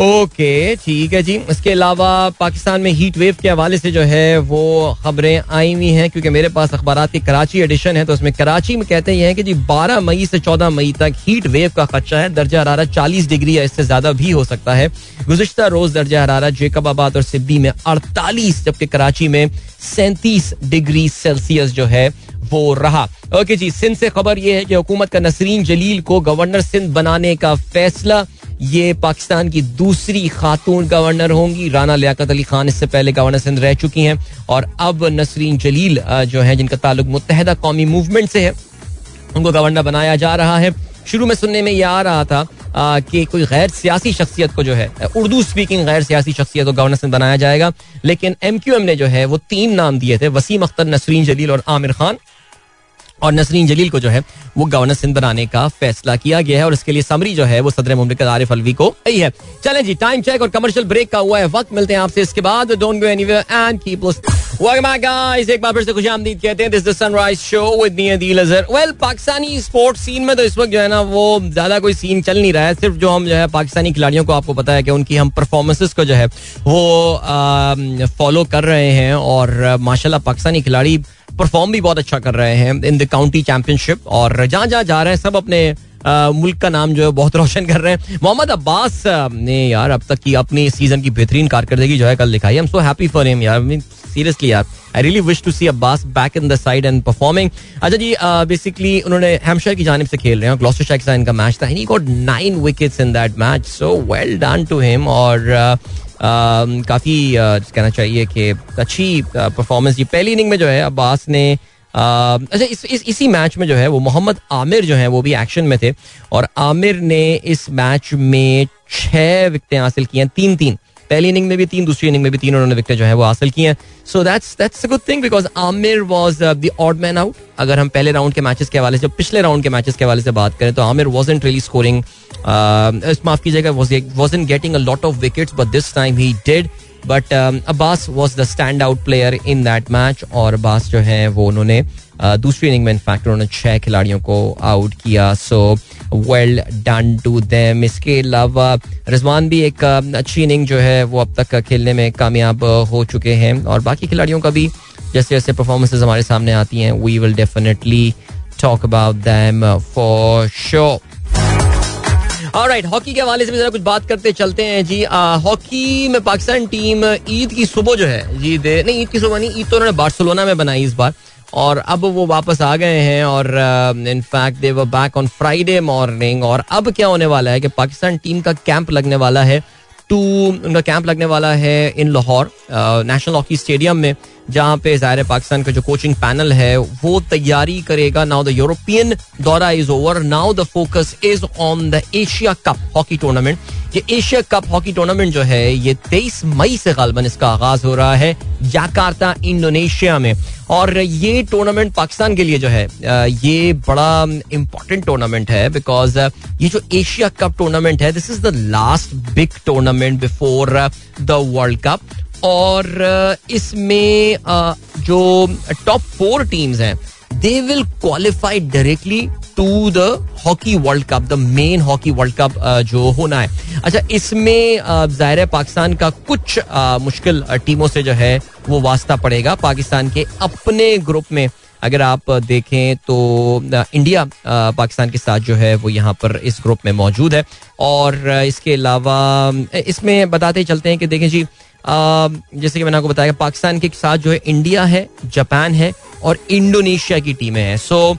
ओके ठीक है जी. इसके अलावा पाकिस्तान में हीट वेव के हवाले से जो है वो खबरें आई हुई हैं, क्योंकि मेरे पास अखबार के कराची एडिशन है. तो उसमें कराची में कहते हैं कि जी 12 मई से 14 मई तक हीट वेव का खदशा है. दर्जा हरारत 40 डिग्री या इससे ज़्यादा भी हो सकता है. गुज़िश्ता रोज़ दर्जा हरारत जेकबाबाद और सिब्बी में 48 जबकि कराची में 37 डिग्री सेल्सियस जो है वो रहा. ओके जी, सिंध से खबर यह है कि हुकूमत का नसरीन जलील को गवर्नर सिंध बनाने का फैसला. ये पाकिस्तान की दूसरी खातून गवर्नर होंगी. राना लियाकत अली खान इससे पहले गवर्नर सिंध रह चुकी हैं और अब नसरीन जलील जो है जिनका ताल्लुक मुत्तहिदा कौमी मूवमेंट से है उनको गवर्नर बनाया जा रहा है. शुरू में सुनने में यह आ रहा था कि कोई गैर सियासी शख्सियत को जो है उर्दू स्पीकिंग गैर सियासी शख्सियत को गवर्नर सिंध बनाया जाएगा, लेकिन MQM ने जो है वो 3 नाम दिए थे, वसीम अख्तर, नसरीन जलील और आमिर खान. और नसरीन जलील को जो है वो गवर्नर सिंध बनाने का फैसला किया गया है और इसके लिए समरी जो है वो सदर मुमलिकत आरिफ अलवी को आई है. चलें जी, टाइम चेक और कमर्शियल ब्रेक का हुआ है वक्त, मिलते हैं आपसे इसके बाद. Don't go anywhere and keep listening. Welcome back guys, एक बार फिर से खुशामदीद कहते हैं. This is the Sunrise Show with me Adeel Azhar. Well, Pakistani sports scene में तो इस वक्त जो है ना वो ज्यादा कोई सीन चल नहीं रहा है. सिर्फ जो हम जो है पाकिस्तानी खिलाड़ियों को, आपको पता है कि उनकी हम परफॉर्मेंसेस को जो है वो फॉलो कर रहे हैं और माशाल्लाह पाकिस्तानी खिलाड़ी परफॉर्म भी बहुत अच्छा कर रहे हैं इन द काउंटी चैंपियनशिप और जहाँ जहाँ जा रहे हैं सब अपने मुल्क का नाम जो है बहुत रोशन कर रहे हैं. मोहम्मद अब्बास ने यार अब तक की अपनी सीजन की बेहतरीन कारकर्दगी जो है कल दिखाई. I am so happy for him यार, सीरियसली यार, I really wish to see Abbas back in the side and performing. अच्छा जी, बेसिकली उन्होंने हैम्पशायर की जानिब से खेल रहे हैं, ग्लॉस्टरशायर के साथ इनका मैच था. He got 9 wickets in that match, so well done to him. और काफ़ी कहना चाहिए कि अच्छी परफॉर्मेंस जी पहली इनिंग में जो है अब्बास ने. अच्छा, इसी मैच में जो है वो मोहम्मद आमिर जो है वो भी एक्शन में थे और आमिर ने इस मैच में 6 विकेटें हासिल की हैं. 3-3 पहली इनिंग में भी 3, दूसरी इनिंग में भी 3 उन्होंने विकेटें जो है वो हासिल की हैं. So that's a good thing because Aamir was the odd man out. अगर हम पहले राउंड के मैचेस के हवाले से, पिछले राउंड के मैचेस के हवाले से बात करें तो आमिर वाजंट रियली स्कोरिंग, माफ कीजिएगा, wasn't getting a lot of wickets, but this time he did. But Abbas was the stand out player in that match और अब्बास जो है वो उन्होंने दूसरी इनिंग में इनफैक्ट उन्होंने 6 खिलाड़ियों को आउट किया. So well done to them. इसके अलावा रिजवान भी एक अच्छी इनिंग जो है वो अब तक खेलने में कामयाब हो चुके हैं और बाकी खिलाड़ियों का भी जैसे जैसे परफॉर्मेंसेज हमारे सामने आती हैं we will definitely talk about them for sure. Alright, hockey के हवाले से भी जरा कुछ बात करते चलते हैं जी. हॉकी में पाकिस्तान टीम ईद की सुबह जो है जी नहीं, ईद की सुबह नहीं, ईद तो उन्होंने बार्सिलोना में बनाई इस बार और अब वो वापस आ गए हैं और in fact they were back on Friday morning. और अब क्या होने वाला है कि पाकिस्तान टीम का कैंप लगने वाला है उनका कैंप लगने वाला है in Lahore national hockey stadium में, जहाँ पे ज़ाहिर पाकिस्तान का जो कोचिंग पैनल है वो तैयारी करेगा. नाउ द यूरोपियन दौरा is over, now the focus is on the Asia Cup hockey tournament. ये एशिया कप हॉकी टूर्नामेंट जो है ये 23 मई से गालिबन इसका आगाज हो रहा है जकार्ता इंडोनेशिया में और ये टूर्नामेंट पाकिस्तान के लिए जो है ये बड़ा इम्पोर्टेंट टूर्नामेंट है बिकॉज ये जो एशिया कप टूर्नामेंट है this is the last big tournament before the world Cup. और इसमें जो टॉप 4 टीम्स हैं they will qualify directly to the hockey World Cup, the men hockey World Cup जो होना है. अच्छा, इसमें जाहिर है पाकिस्तान का कुछ मुश्किल टीमों से जो है वो वास्ता पड़ेगा. पाकिस्तान के अपने ग्रुप में अगर आप देखें तो इंडिया पाकिस्तान के साथ जो है वो यहाँ पर इस ग्रुप में मौजूद है और इसके अलावा इसमें बताते चलते हैं कि देखें जी, जैसे कि मैंने आपको बताया पाकिस्तान के साथ जो है इंडिया है, जापान है और इंडोनेशिया की टीमें हैं. सो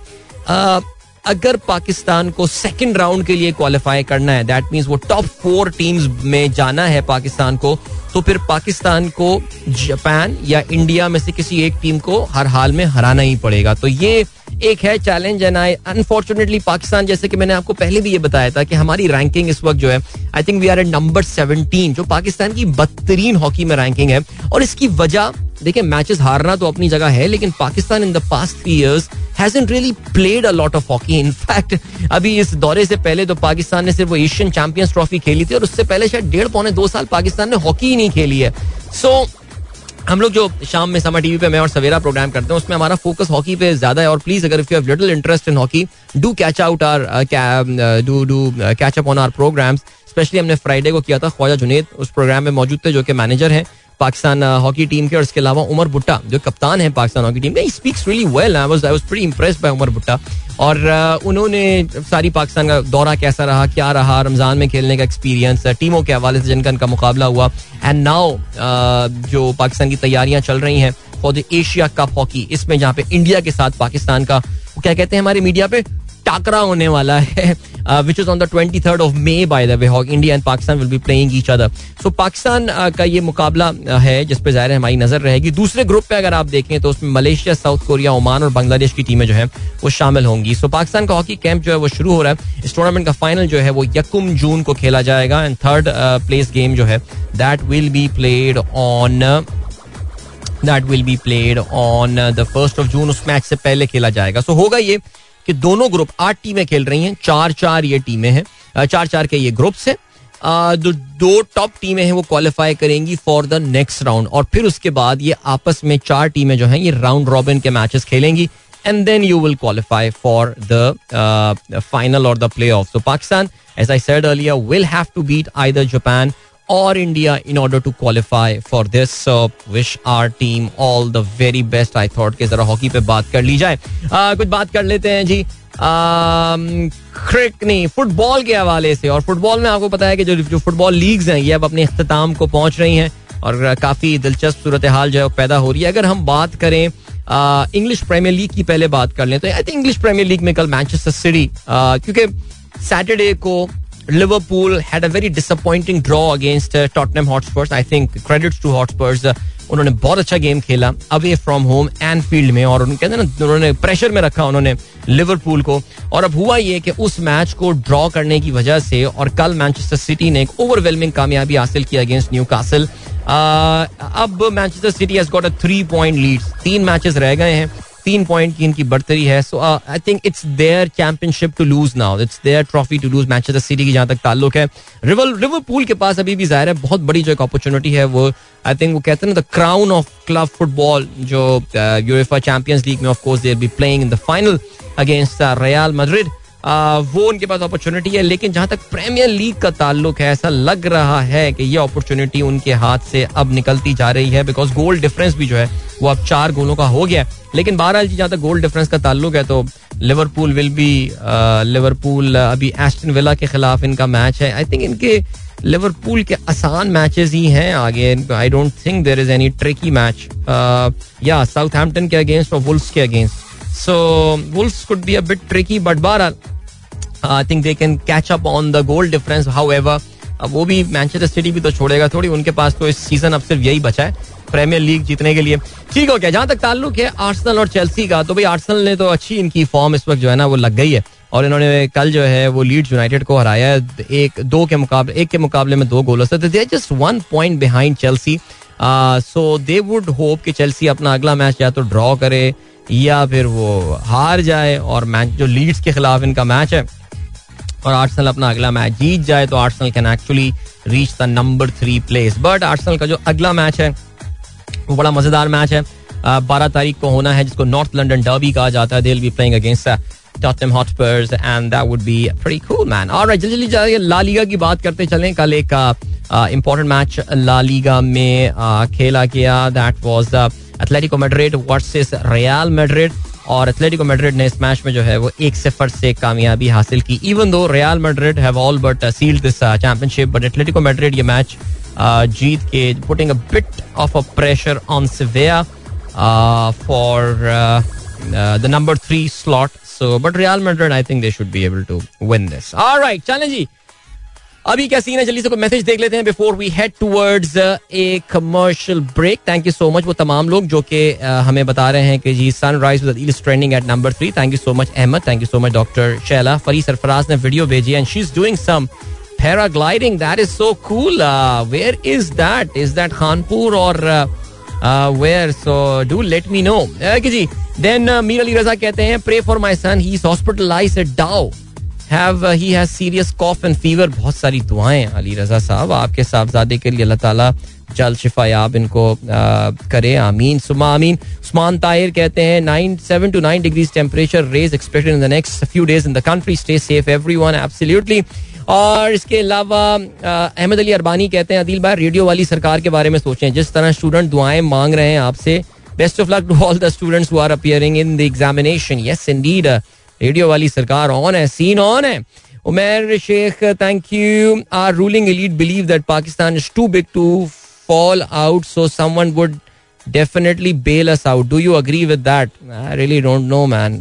अगर पाकिस्तान को सेकंड राउंड के लिए क्वालिफाई करना है दैट मीन्स वो टॉप 4 टीम्स में जाना है पाकिस्तान को, तो फिर पाकिस्तान को जापान या इंडिया में से किसी एक टीम को हर हाल में हराना ही पड़ेगा. तो ये एक है challenge and I unfortunately Pakistan, जैसे कि मैंने आपको पहले भी ये बताया था कि हमारी रैंकिंग इस वक्त जो है I think we are at number 17 जो पाकिस्तान की बदतरीन हॉकी में रैंकिंग है. और इसकी वजह देखिए, मैचेस हारना तो अपनी जगह है लेकिन Pakistan in the past 3 years hasn't really played a lot of hockey. In fact, अभी इस दौरे से पहले तो पाकिस्तान ने सिर्फ वो एशियन चैंपियंस ट्रॉफी खेली थी और उससे पहले शायद 1.5-2 साल पाकिस्तान ने हॉकी ही नहीं खेली है. सो हम लोग जो शाम में समा टीवी पे मैं और सवेरा प्रोग्राम करते हैं उसमें हमारा फोकस हॉकी पे ज्यादा है. और प्लीज अगर if you have little interest in hockey do catch up on our programmes. Specially हमने फ्राइडे को किया था, ख्वाजा जुनेद उस प्रोग्राम में मौजूद थे जो कि मैनेजर हैं पाकिस्तान हॉकी टीम के और इसके अलावा उमर भुट्टा जो कप्तान है पाकिस्तान हॉकी टीम के. He speaks really well, I was pretty impressed by Umar Bhutta. और उन्होंने सारी पाकिस्तान का दौरा कैसा रहा, क्या रहा, रमज़ान में खेलने का एक्सपीरियंस, टीमों के हवाले से जिनका इनका मुकाबला हुआ एंड नाउ जो पाकिस्तान की तैयारियां चल रही हैं for the Asia Cup hockey, इसमें जहाँ पे इंडिया के साथ पाकिस्तान का क्या कहते हैं हमारे मीडिया पे टाकरा होने वाला है which is on the 23rd of May by the way. India and Pakistan will be playing each other. So Pakistan का ये मुकाबला है जिसपे जाहिर है हमारी नजर रहेगी. दूसरे ग्रुप पे अगर आप देखें तो उसमें मलेशिया, साउथ कोरिया, ओमान और बांग्लादेश की टीमें जो है वो शामिल होंगी. सो पाकिस्तान का हॉकी कैंप जो है वो शुरू हो रहा है. इस टूर्नामेंट का फाइनल जो है वो 1 जून को खेला जाएगा एंड थर्ड प्लेस गेम जो है that will be played on that will be played on the 1st of June. उस मैच से पहले खेला जाएगा. सो होगा ये कि दोनों ग्रुप 8 टीमें खेल रही हैं, 4-4 ये टीमें हैं, 4-4 के ये ग्रुप्स हैं. दो टॉप टीमें हैं वो क्वालिफाई करेंगी फॉर द नेक्स्ट राउंड और फिर उसके बाद ये आपस में 4 टीमें जो हैं ये राउंड रॉबिन के मैचेस खेलेंगी and then you will qualify for the final और the playoff. So Pakistan, as I said earlier, will have to beat either Japan or India in order to qualify for this. So wish our team all the very best. I thought कि जरा hockey पे बात कर ली जाए. कुछ बात कर लेते हैं जी क्रिकेट नहीं, फुटबॉल के हवाले से. और फुटबॉल में आपको पता है कि जो फुटबॉल लीग्स हैं ये अब अपने इख्तिताम को पहुंच रही हैं और काफ़ी दिलचस्प सूरत हाल जो है पैदा हो रही है. अगर हम बात करें इंग्लिश प्रीमियर लीग की, पहले बात कर लें तो I think English Premier League में कल मैनचेस्टर सिटी, क्योंकि सैटरडे को Liverpool had a very disappointing draw against Tottenham Hotspurs. I think credits to Hotspurs. उन्होंने बहुत अच्छा गेम खेला away from home एनफील्ड में और उनके ना उन्होंने प्रेशर में रखा उन्होंने लिवरपूल को. और अब हुआ ये कि उस मैच को ड्रॉ करने की वजह से और कल मैनचेस्टर सिटी ने एक ओवरवेलमिंग कामयाबी हासिल की अगेंस्ट न्यूकासल. अब Manchester City has got a 3 point lead. 3 matches रह गए हैं, 3 पॉइंट की इनकी बढ़तरी है. So I think it's their championship to lose now, it's their trophy to lose Manchester City की जहाँ तक ताल्लुक है. लिवरपूल के पास अभी भी जाहिर है बहुत बड़ी जो एक अपॉर्चुनिटी है वो आई थिंक वो कहते हैं ना the crown of club football जो यूएफा चैंपियंस लीग में of course they will be playing in the final against Real Madrid. वो उनके पास अपॉर्चुनिटी है लेकिन जहाँ तक प्रीमियर लीग का ताल्लुक है ऐसा लग रहा है कि ये अपॉर्चुनिटी उनके हाथ से अब निकलती जा रही है बिकॉज गोल डिफरेंस भी जो है वो अब 4 गोलों का हो गया. लेकिन बहरहाल जहाँ तक गोल डिफरेंस का ताल्लुक है तो लिवरपूल अभी एस्टन विला के खिलाफ इनका मैच है. आई थिंक इनके लिवरपूल के आसान मैचेस ही हैं आगे. I don't think there is any tricky match या साउथहैम्पटन के अगेंस्ट और वुल्व्स के against. So Wolves could be a bit tricky but बहरहाल I think they can catch up on the goal difference. However वो भी Manchester city भी तो छोड़ेगा थोड़ी, उनके पास तो इस सीजन अब सिर्फ यही बचा है प्रीमियर लीग जीतने के लिए. ठीक हो गया. जहाँ तक ताल्लुक है आर्सेनल और चेल्सी का तो भाई आर्सेनल ने तो अच्छी इनकी फॉर्म इस वक्त जो है ना वो लग गई है और इन्होंने कल जो है वो लीड्स यूनाइटेड को हराया है 1-2 के मुकाबले में 2 गोलों से. They are just 1 point behind Chelsea. So they would hope कि चेल्सी अपना अगला मैच या तो ड्रॉ करे या फिर वो हार जाए और मैच जो लीड्स के खिलाफ इनका मैच है और आर्सेनल अपना अगला मैच जीत जाए तो Arsenal can actually reach the number 3 place. But Arsenal का जो अगला मैच है वो बड़ा मजेदार मैच है, 12 तारीख को होना है जिसको नॉर्थ लंडन डर्बी कहा जाता है. They will be playing against Tottenham Hotspurs and that would be pretty cool man. Alright, जल्दी जल्दी ला लीगा की बात करते चलें. कल एक इंपॉर्टेंट मैच ला लीगा में खेला गया, that was Atletico Madrid versus Real Madrid और एटलेटिको मैड्रिड ने इस मैच में जो है वो 1-0 से कामयाबी हासिल की. Even though Real Madrid have all but sealed this championship but Atletico Madrid ये मैच जीत के putting a bit of a pressure on Sevilla for the number 3 slot. So but Real Madrid I think they should be able to win this. Alright, चलें जी अभी क्या scene है, जल्दी से कोई मैसेज देख लेते हैं before we head towards a commercial break. Thank you so much वो तमाम लोग जो कि हमें बता रहे हैं कि जी sunrise with is trending at number 3. Thank you so much Ahmad, thank you so much doctor Shaila. Fari Sarfaraz ने वीडियो भेजी and she is doing some paragliding, that is so cool. Where is that Khanpur और where? So do let me know. Okay जी. Then Mir Ali Raza कहते हैं pray for my son, he is hospitalised at Dow. He has serious cough and fever. बहुत सारी दुआएं अली रजा साहब आपके साहबजादे के लिए. अल्लाह ताला जल्द शिफा याब इनको करे, आमीन सुमा आमीन. उस्मान ताहिर कहते हैं 7 to 9 degrees temperature raise expected in the next few days in the country. Stay safe everyone. Absolutely. और इसके अलावा अहमद अली अरबानी कहते हैं अदील भाई रेडियो वाली सरकार के बारे में सोचें, जिस तरह स्टूडेंट दुआएं मांग रहे हैं आपसे. Best of luck to all the students who are appearing in the examination. Yes indeed, radio वाली सरकार ऑन है, सीन ऑन है. Umar Sheikh, thank you. Our ruling elite believe that Pakistan is too big to fall out so someone would definitely bail us out. Do you agree with that? I really don't know man,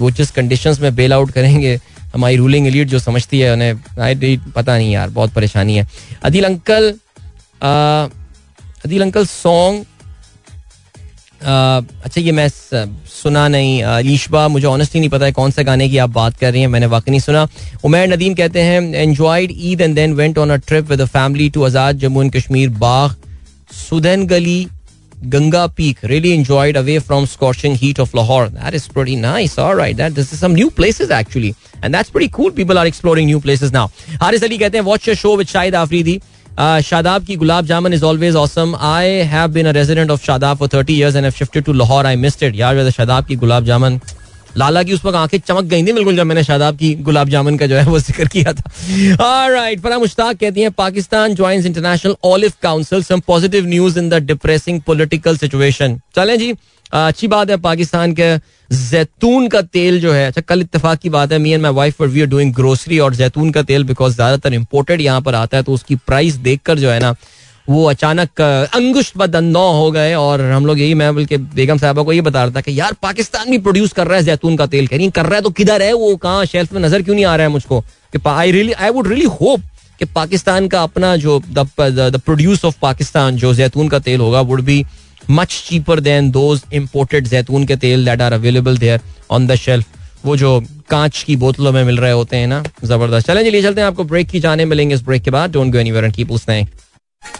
वो जिस conditions में bail out करेंगे हमारी ruling elite जो समझती है उन्हें, आई पता नहीं यार, बहुत परेशानी है. अदील अंकल सॉन्ग, अच्छा ये मैं सुना नहीं. अलीशबा, मुझे ऑनेस्टली नहीं पता है कौन से गाने की आप बात कर रही हैं, मैंने वाकई नहीं सुना. उमैर नदीम कहते हैं enjoyed Eid and then went on a trip with a family to Azad Jammu and Kashmir Bagh Sudhan Gali Ganga Peak. Really enjoyed away from scorching heat of Lahore. That is pretty nice. All right. This is some new places actually. And that's pretty cool. People are exploring new places now. Haris Ali कहते हैं, watch your show with Shahid Afridi. Shadab ki gulab jamun is always awesome. I have been a resident of Shadab for 30 years and have shifted to Lahore. I missed it. यार वैसे Shadab ki gulab jamun. लाला की उस वक्त आंखें चमक गई थी बिल्कुल जब मैंने शादाब की गुलाब जामुन का जो है वो जिक्र किया था. ऑलराइट, फराह मुश्ताक कहती हैं Pakistan joins international olive council, some positive news in the depressing political situation. चलें जी, अच्छी बात है. पाकिस्तान के जैतून का तेल जो है, अच्छा कल इत्तेफाक की बात है, me and my wife we are doing grocery और जैतून का तेल बिकॉज ज्यादातर इंपोर्टेड यहाँ पर आता है तो उसकी प्राइस देखकर जो है ना वो अचानक अंगुश्त बदनौ हो गए और हम लोग यही, मैं बल्कि बेगम साहबा को ये बता रहा था कि यार पाकिस्तान भी प्रोड्यूस कर रहा है जैतून का तेल, कहीं कर रहा है तो किधर है वो, कहाँ शेल्फ में नजर क्यों नहीं आ रहा है मुझको. आई वुड रियली होप कि पाकिस्तान का अपना जो द प्रोड्यूस ऑफ पाकिस्तान जो जैतून का तेल होगा would be much cheaper than those imported जैतून के तेल that are available there on the shelf, वो जो कांच की बोतलों में मिल रहे होते हैं ना. जबरदस्त. चलें चलिए चलते हैं, आपको ब्रेक की जाने मिलेंगे इस ब्रेक के बाद. Don't go anywhere and keep listening.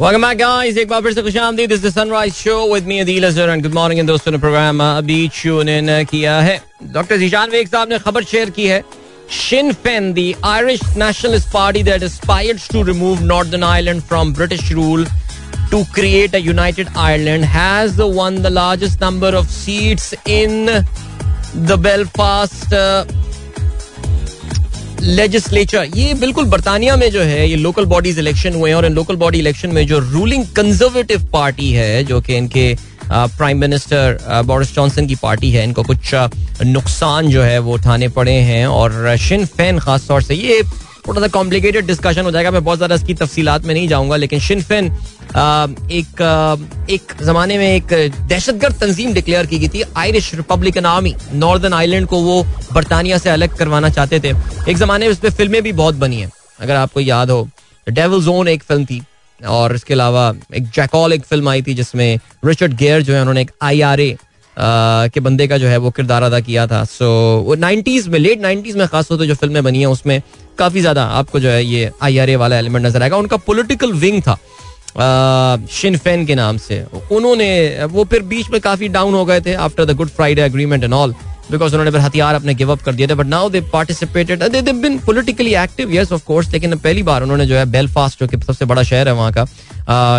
Welcome back guys, एक बार फिर से खुशामदीद. This is the Sunrise Show with me Adil Azhar and good morning. इन दोस्तों ने प्रोग्राम अभी ट्यून इन किया है. डॉक्टर जीशान वेग साहब ने खबर शेयर की है. Sinn Féin, the Irish nationalist party that aspires to remove Northern Ireland from British rule to create a united Ireland, has won the largest number of seats in the Belfast legislature. ये बिल्कुल बर्तानिया में जो है ये local bodies election हुए हैं और इन local body election में जो रूलिंग कंजर्वेटिव पार्टी है जो कि इनके प्राइम मिनिस्टर बोरिस जॉनसन की पार्टी है, इनको कुछ नुकसान जो है वो उठाने पड़े हैं. और शिन फेन खास तौर से, ये थोड़ा सा कॉम्प्लिकेटेड डिस्कशन हो जाएगा, मैं बहुत ज़्यादा इसकी तफसीलात में नहीं जाऊँगा, लेकिन शिन फेन एक ज़माने में एक दहशतगर्द तंजीम डिक्लेयर की गई थी. Irish Republican Army, Northern Ireland को वो बरतानिया से अलग करवाना चाहते थे. एक ज़माने में उस पर फिल्में भी बहुत बनी हैं, अगर आपको याद हो डेविल जोन एक फिल्म थी और इसके अलावा एक जैकॉल एक फिल्म आई थी जिसमें रिचर्ड गेयर जो है उन्होंने एक IRA के बंदे का जो है वो किरदार अदा किया था. सो वो 90s में, लेट 90s में खास तौर पर जो फिल्में बनी हैं उसमें काफ़ी ज़्यादा आपको जो है ये IRA वाला एलिमेंट नजर आएगा. उनका पॉलिटिकल विंग था शिन फेन के नाम से. उन्होंने वो फिर बीच में काफ़ी डाउन हो गए थे after the Good Friday agreement and all, because उन्होंने फिर हथियार अपने गिव अप कर दिए थे. But now they participated, they have been politically active, yes of course, लेकिन पहली बार उन्होंने जो है बेलफास्ट जो कि सबसे बड़ा शहर है वहाँ का,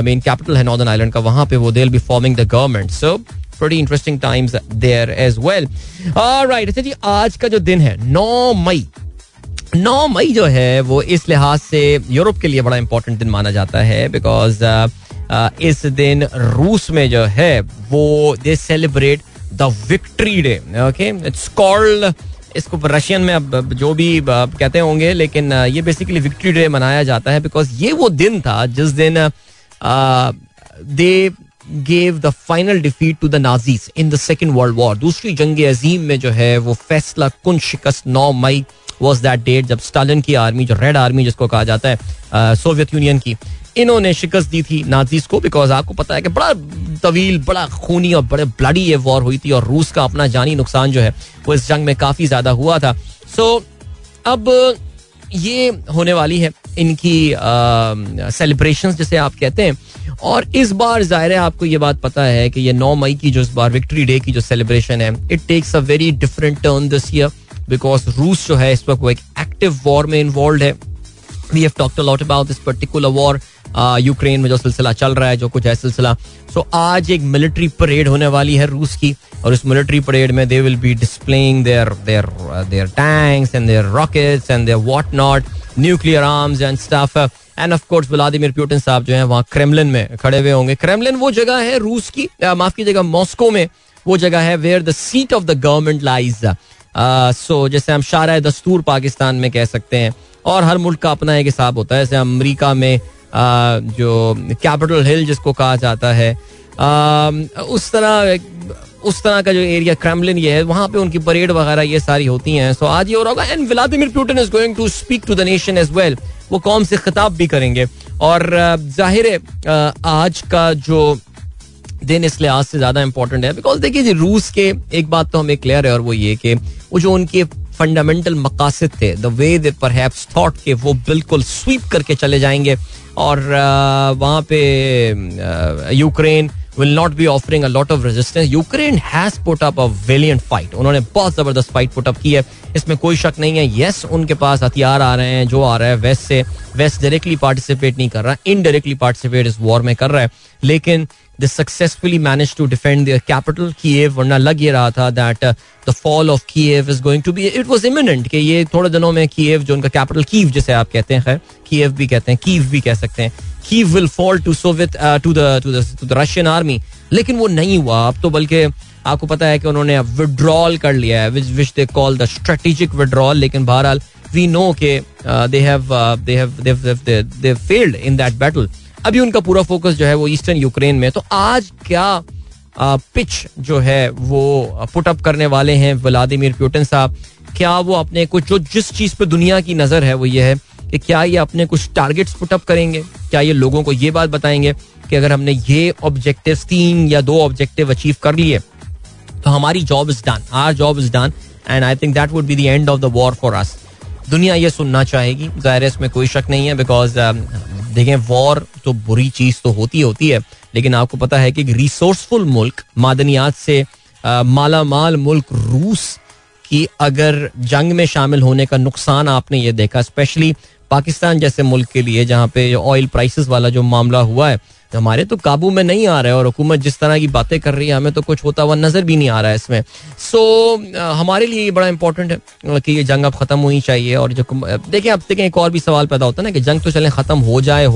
मेन कैपिटल है नॉर्दर्न आयरलैंड का, वहाँ पे वो they will be forming the government. So pretty interesting times there as well. Alright, अच्छा जी, आज का जो दिन है 9 मई जो है वो इस लिहाज से यूरोप के लिए बड़ा इंपॉर्टेंट दिन माना जाता है बिकॉज इस दिन रूस में जो है वो they celebrate the victory day. Okay, it's called, इसको रशियन में अब जो भी कहते होंगे, लेकिन ये बेसिकली विक्ट्री डे मनाया जाता है बिकॉज ये वो दिन था जिस दिन they gave the final defeat to the Nazis in the second world war. दूसरी जंग अजीम में जो है वो फैसला कुन शिकस्त 9 मई was that date, जब स्टालिन की आर्मी, जो रेड आर्मी जिसको कहा जाता है सोवियत यूनियन की, इन्होंने शिकस्त दी थी नाजीज को. बिकॉज आपको पता है कि बड़ा तवील, बड़ा खूनी और बड़े ब्लडी ये वॉर हुई थी और रूस का अपना जानी नुकसान जो है वो इस जंग में काफ़ी ज़्यादा हुआ था. सो अब ये होने वाली है इनकी सेलिब्रेशंस जिसे आप कहते हैं. और इस बार ज़ाहिर है आपको ये बात पता है कि ये 9 मई की जो इस बार विक्ट्री डे की जो सेलिब्रेशन है, it takes a very different turn this year because रूस जो है इस वक्त वो एक एक्टिव वॉर में इन्वॉल्व है. We have talked a lot about this particular war, Ukraine में जो सिलसिला चल रहा है, जो कुछ है सिलसिला. सो आज एक मिलिट्री परेड होने वाली है रूस की और इस मिलिट्री परेड में they will be displaying their tanks and their rockets and their what not, nuclear arms and stuff. And of course Vladimir Putin साहब जो है वहाँ क्रेमलिन में खड़े हुए होंगे. क्रेमलिन वो जगह है रूस की, माफ कीजिएगा, मॉस्को में वो जगह है where the seat of the government lies. So जैसे हम शारा दस्तूर पाकिस्तान में कह सकते हैं. और हर मुल्क का अपना एक हिसाब होता है. जैसे अमेरिका में जो कैपिटल हिल जिसको कहा जाता है, उस तरह का जो एरिया क्रेमलिन ये है, वहाँ पे उनकी परेड वगैरह ये सारी होती हैं. सो आज ये हो रहा होगा. And Vladimir Putin is going to speak to the nation as well, वो कौम से खिताब भी करेंगे. और जाहिर है आज का जो दिन इस लिहाज से ज़्यादा इंपॉर्टेंट है बिकॉज देखिए जी, रूस के एक बात तो हमें क्लियर है और वो ये कि वो जो उनके फंडामेंटल मकासद थे, the way they perhaps thought के, वो बिल्कुल स्वीप करके चले जाएंगे. और वहाँ पे Ukraine, will not be offering a lot of resistance. Ukraine has put up a valiant fight. उन्होंने बहुत जबरदस्त फाइट पुट अप की है, इसमें कोई शक नहीं है. यस, उनके पास हथियार आ रहे हैं, जो आ रहा है वेस्ट से. वेस्ट डायरेक्टली पार्टिसिपेट नहीं कर रहा, इनडायरेक्टली पार्टिसिपेट इस वॉर में कर रहा है, लेकिन they successfully manage to defend their capital Kyiv. वरना लग ये रहा था that the fall of Kyiv is going to be, it was imminent कि ये थोड़े दिनों में कीव, जो उनका कैपिटल कीव जिसे आप कहते हैं, खैर कीव भी कहते हैं, कीव भी कह सकते हैं, Kyiv will fall to Soviet to the Russian army. लेकिन वो नहीं हुआ अब तो, बल्कि आपको पता है कि उन्होंने अब विड्रॉल कर लिया है, which they call the strategic withdrawal. लेकिन बहरहाल वी नो के they have failed in that battle. अभी उनका पूरा फोकस जो है वो ईस्टर्न यूक्रेन में. तो आज क्या पिच जो है वो पुट अप करने वाले हैं व्लादिमीर पुतिन साहब. क्या वो अपने कुछ, जो जिस चीज़ पे दुनिया की नज़र है वो ये है कि क्या ये अपने कुछ टारगेट्स पुट अप करेंगे, क्या ये लोगों को ये बात बताएंगे कि अगर हमने ये ऑब्जेक्टिव्स, 3 या 2 ऑब्जेक्टिव अचीव कर लिए तो हमारी job is done, our job is done and I think that would be the end of the war for us. दुनिया ये सुनना चाहेगी, ज़ाहिर है इसमें कोई शक नहीं है, बिकॉज देखें वॉर तो बुरी चीज़ तो होती है, लेकिन आपको पता है कि रिसोर्सफुल मुल्क, मादनियात से मालामाल मुल्क रूस की अगर जंग में शामिल होने का नुकसान आपने ये देखा, स्पेशली पाकिस्तान जैसे मुल्क के लिए जहाँ पे ऑयल प्राइसेस वाला जो मामला हुआ है, तो हमारे तो काबू में नहीं आ रहा है और हुकूमत जिस तरह की बातें कर रही है हमें तो कुछ होता हुआ नज़र भी नहीं आ रहा है इसमें. सो हमारे लिए ये बड़ा इंपॉर्टेंट है कि ये जंग अब ख़त्म होनी चाहिए. और जो देखें, अब देखें एक और भी सवाल पैदा होता है ना कि जंग तो चलें ख़त्म हो जाए,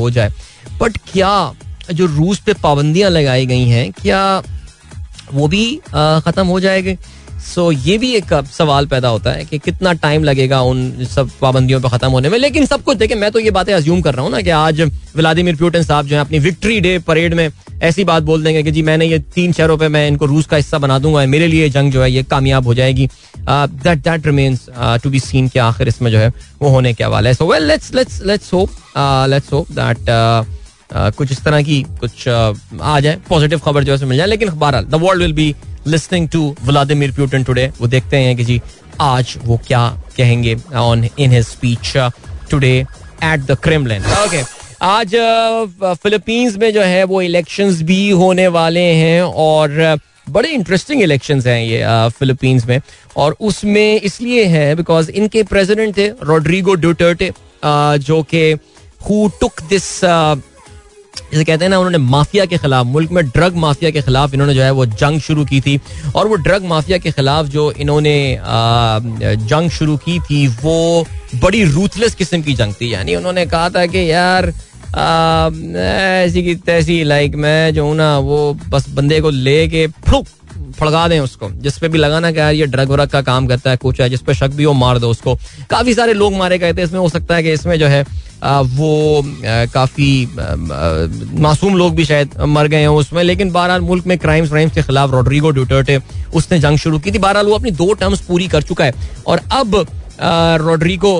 बट क्या जो रूस पे पाबंदियाँ लगाई गई हैं क्या वो भी ख़त्म हो जाएगी? सो ये भी एक सवाल पैदा होता है कि कितना टाइम लगेगा उन सब पाबंदियों पर ख़त्म होने में. लेकिन सब कुछ देखें, मैं तो ये बातें अज्यूम कर रहा हूँ ना कि आज व्लादिमीर पुतिन साहब जो है अपनी विक्ट्री डे परेड में ऐसी बात बोल देंगे कि जी मैंने ये 3 शहरों पे मैं इनको रूस का हिस्सा बना दूंगा, मेरे लिए जंग जो है ये कामयाब हो जाएगी. That remains to be seen कि आखिर इसमें जो है वो होने क्या वाला है. So well, let's hope that कुछ इस तरह की कुछ आ जाए, पॉजिटिव खबर जो है मिल जाए. लेकिन बहरहाल the world will be listening to Vladimir Putin today. वो देखते हैं कि जी आज वो क्या कहेंगे on in his speech today at the Kremlin. Okay, आज फिलीपींस में जो है वो इलेक्शंस भी होने वाले हैं और बड़े इंटरेस्टिंग इलेक्शंस हैं ये फिलीपींस में. और उसमें इसलिए हैं बिकॉज इनके प्रेसिडेंट थे रोड्रिगो डुटर्टे, जो कि who took this जैसे कहते हैं ना, उन्होंने माफिया के खिलाफ, मुल्क में ड्रग माफिया के खिलाफ इन्होंने जो है वो जंग शुरू की थी. और वो ड्रग माफिया के खिलाफ जो इन्होंने जंग शुरू की थी वो बड़ी रूथलेस किस्म की जंग थी. यानी उन्होंने कहा था कि यार ऐसी की तैसी, लाइक मैं जो हूँ ना वो बस बंदे को ले के फड़का दें उसको, जिसपे भी लगाना कि यार ये ड्रग व्रग का काम करता है, कुछ है जिस पे शक भी हो मार दो उसको. काफ़ी सारे लोग मारे गए थे इसमें. हो सकता है कि इसमें जो है वो काफ़ी मासूम लोग भी शायद मर गए हैं उसमें. लेकिन बहरहाल मुल्क में क्राइम्स के खिलाफ रोड्रिगो डुटर्टे उसने जंग शुरू की थी. बहरहाल वो अपनी 2 टर्म्स पूरी कर चुका है और अब रोड्रिगो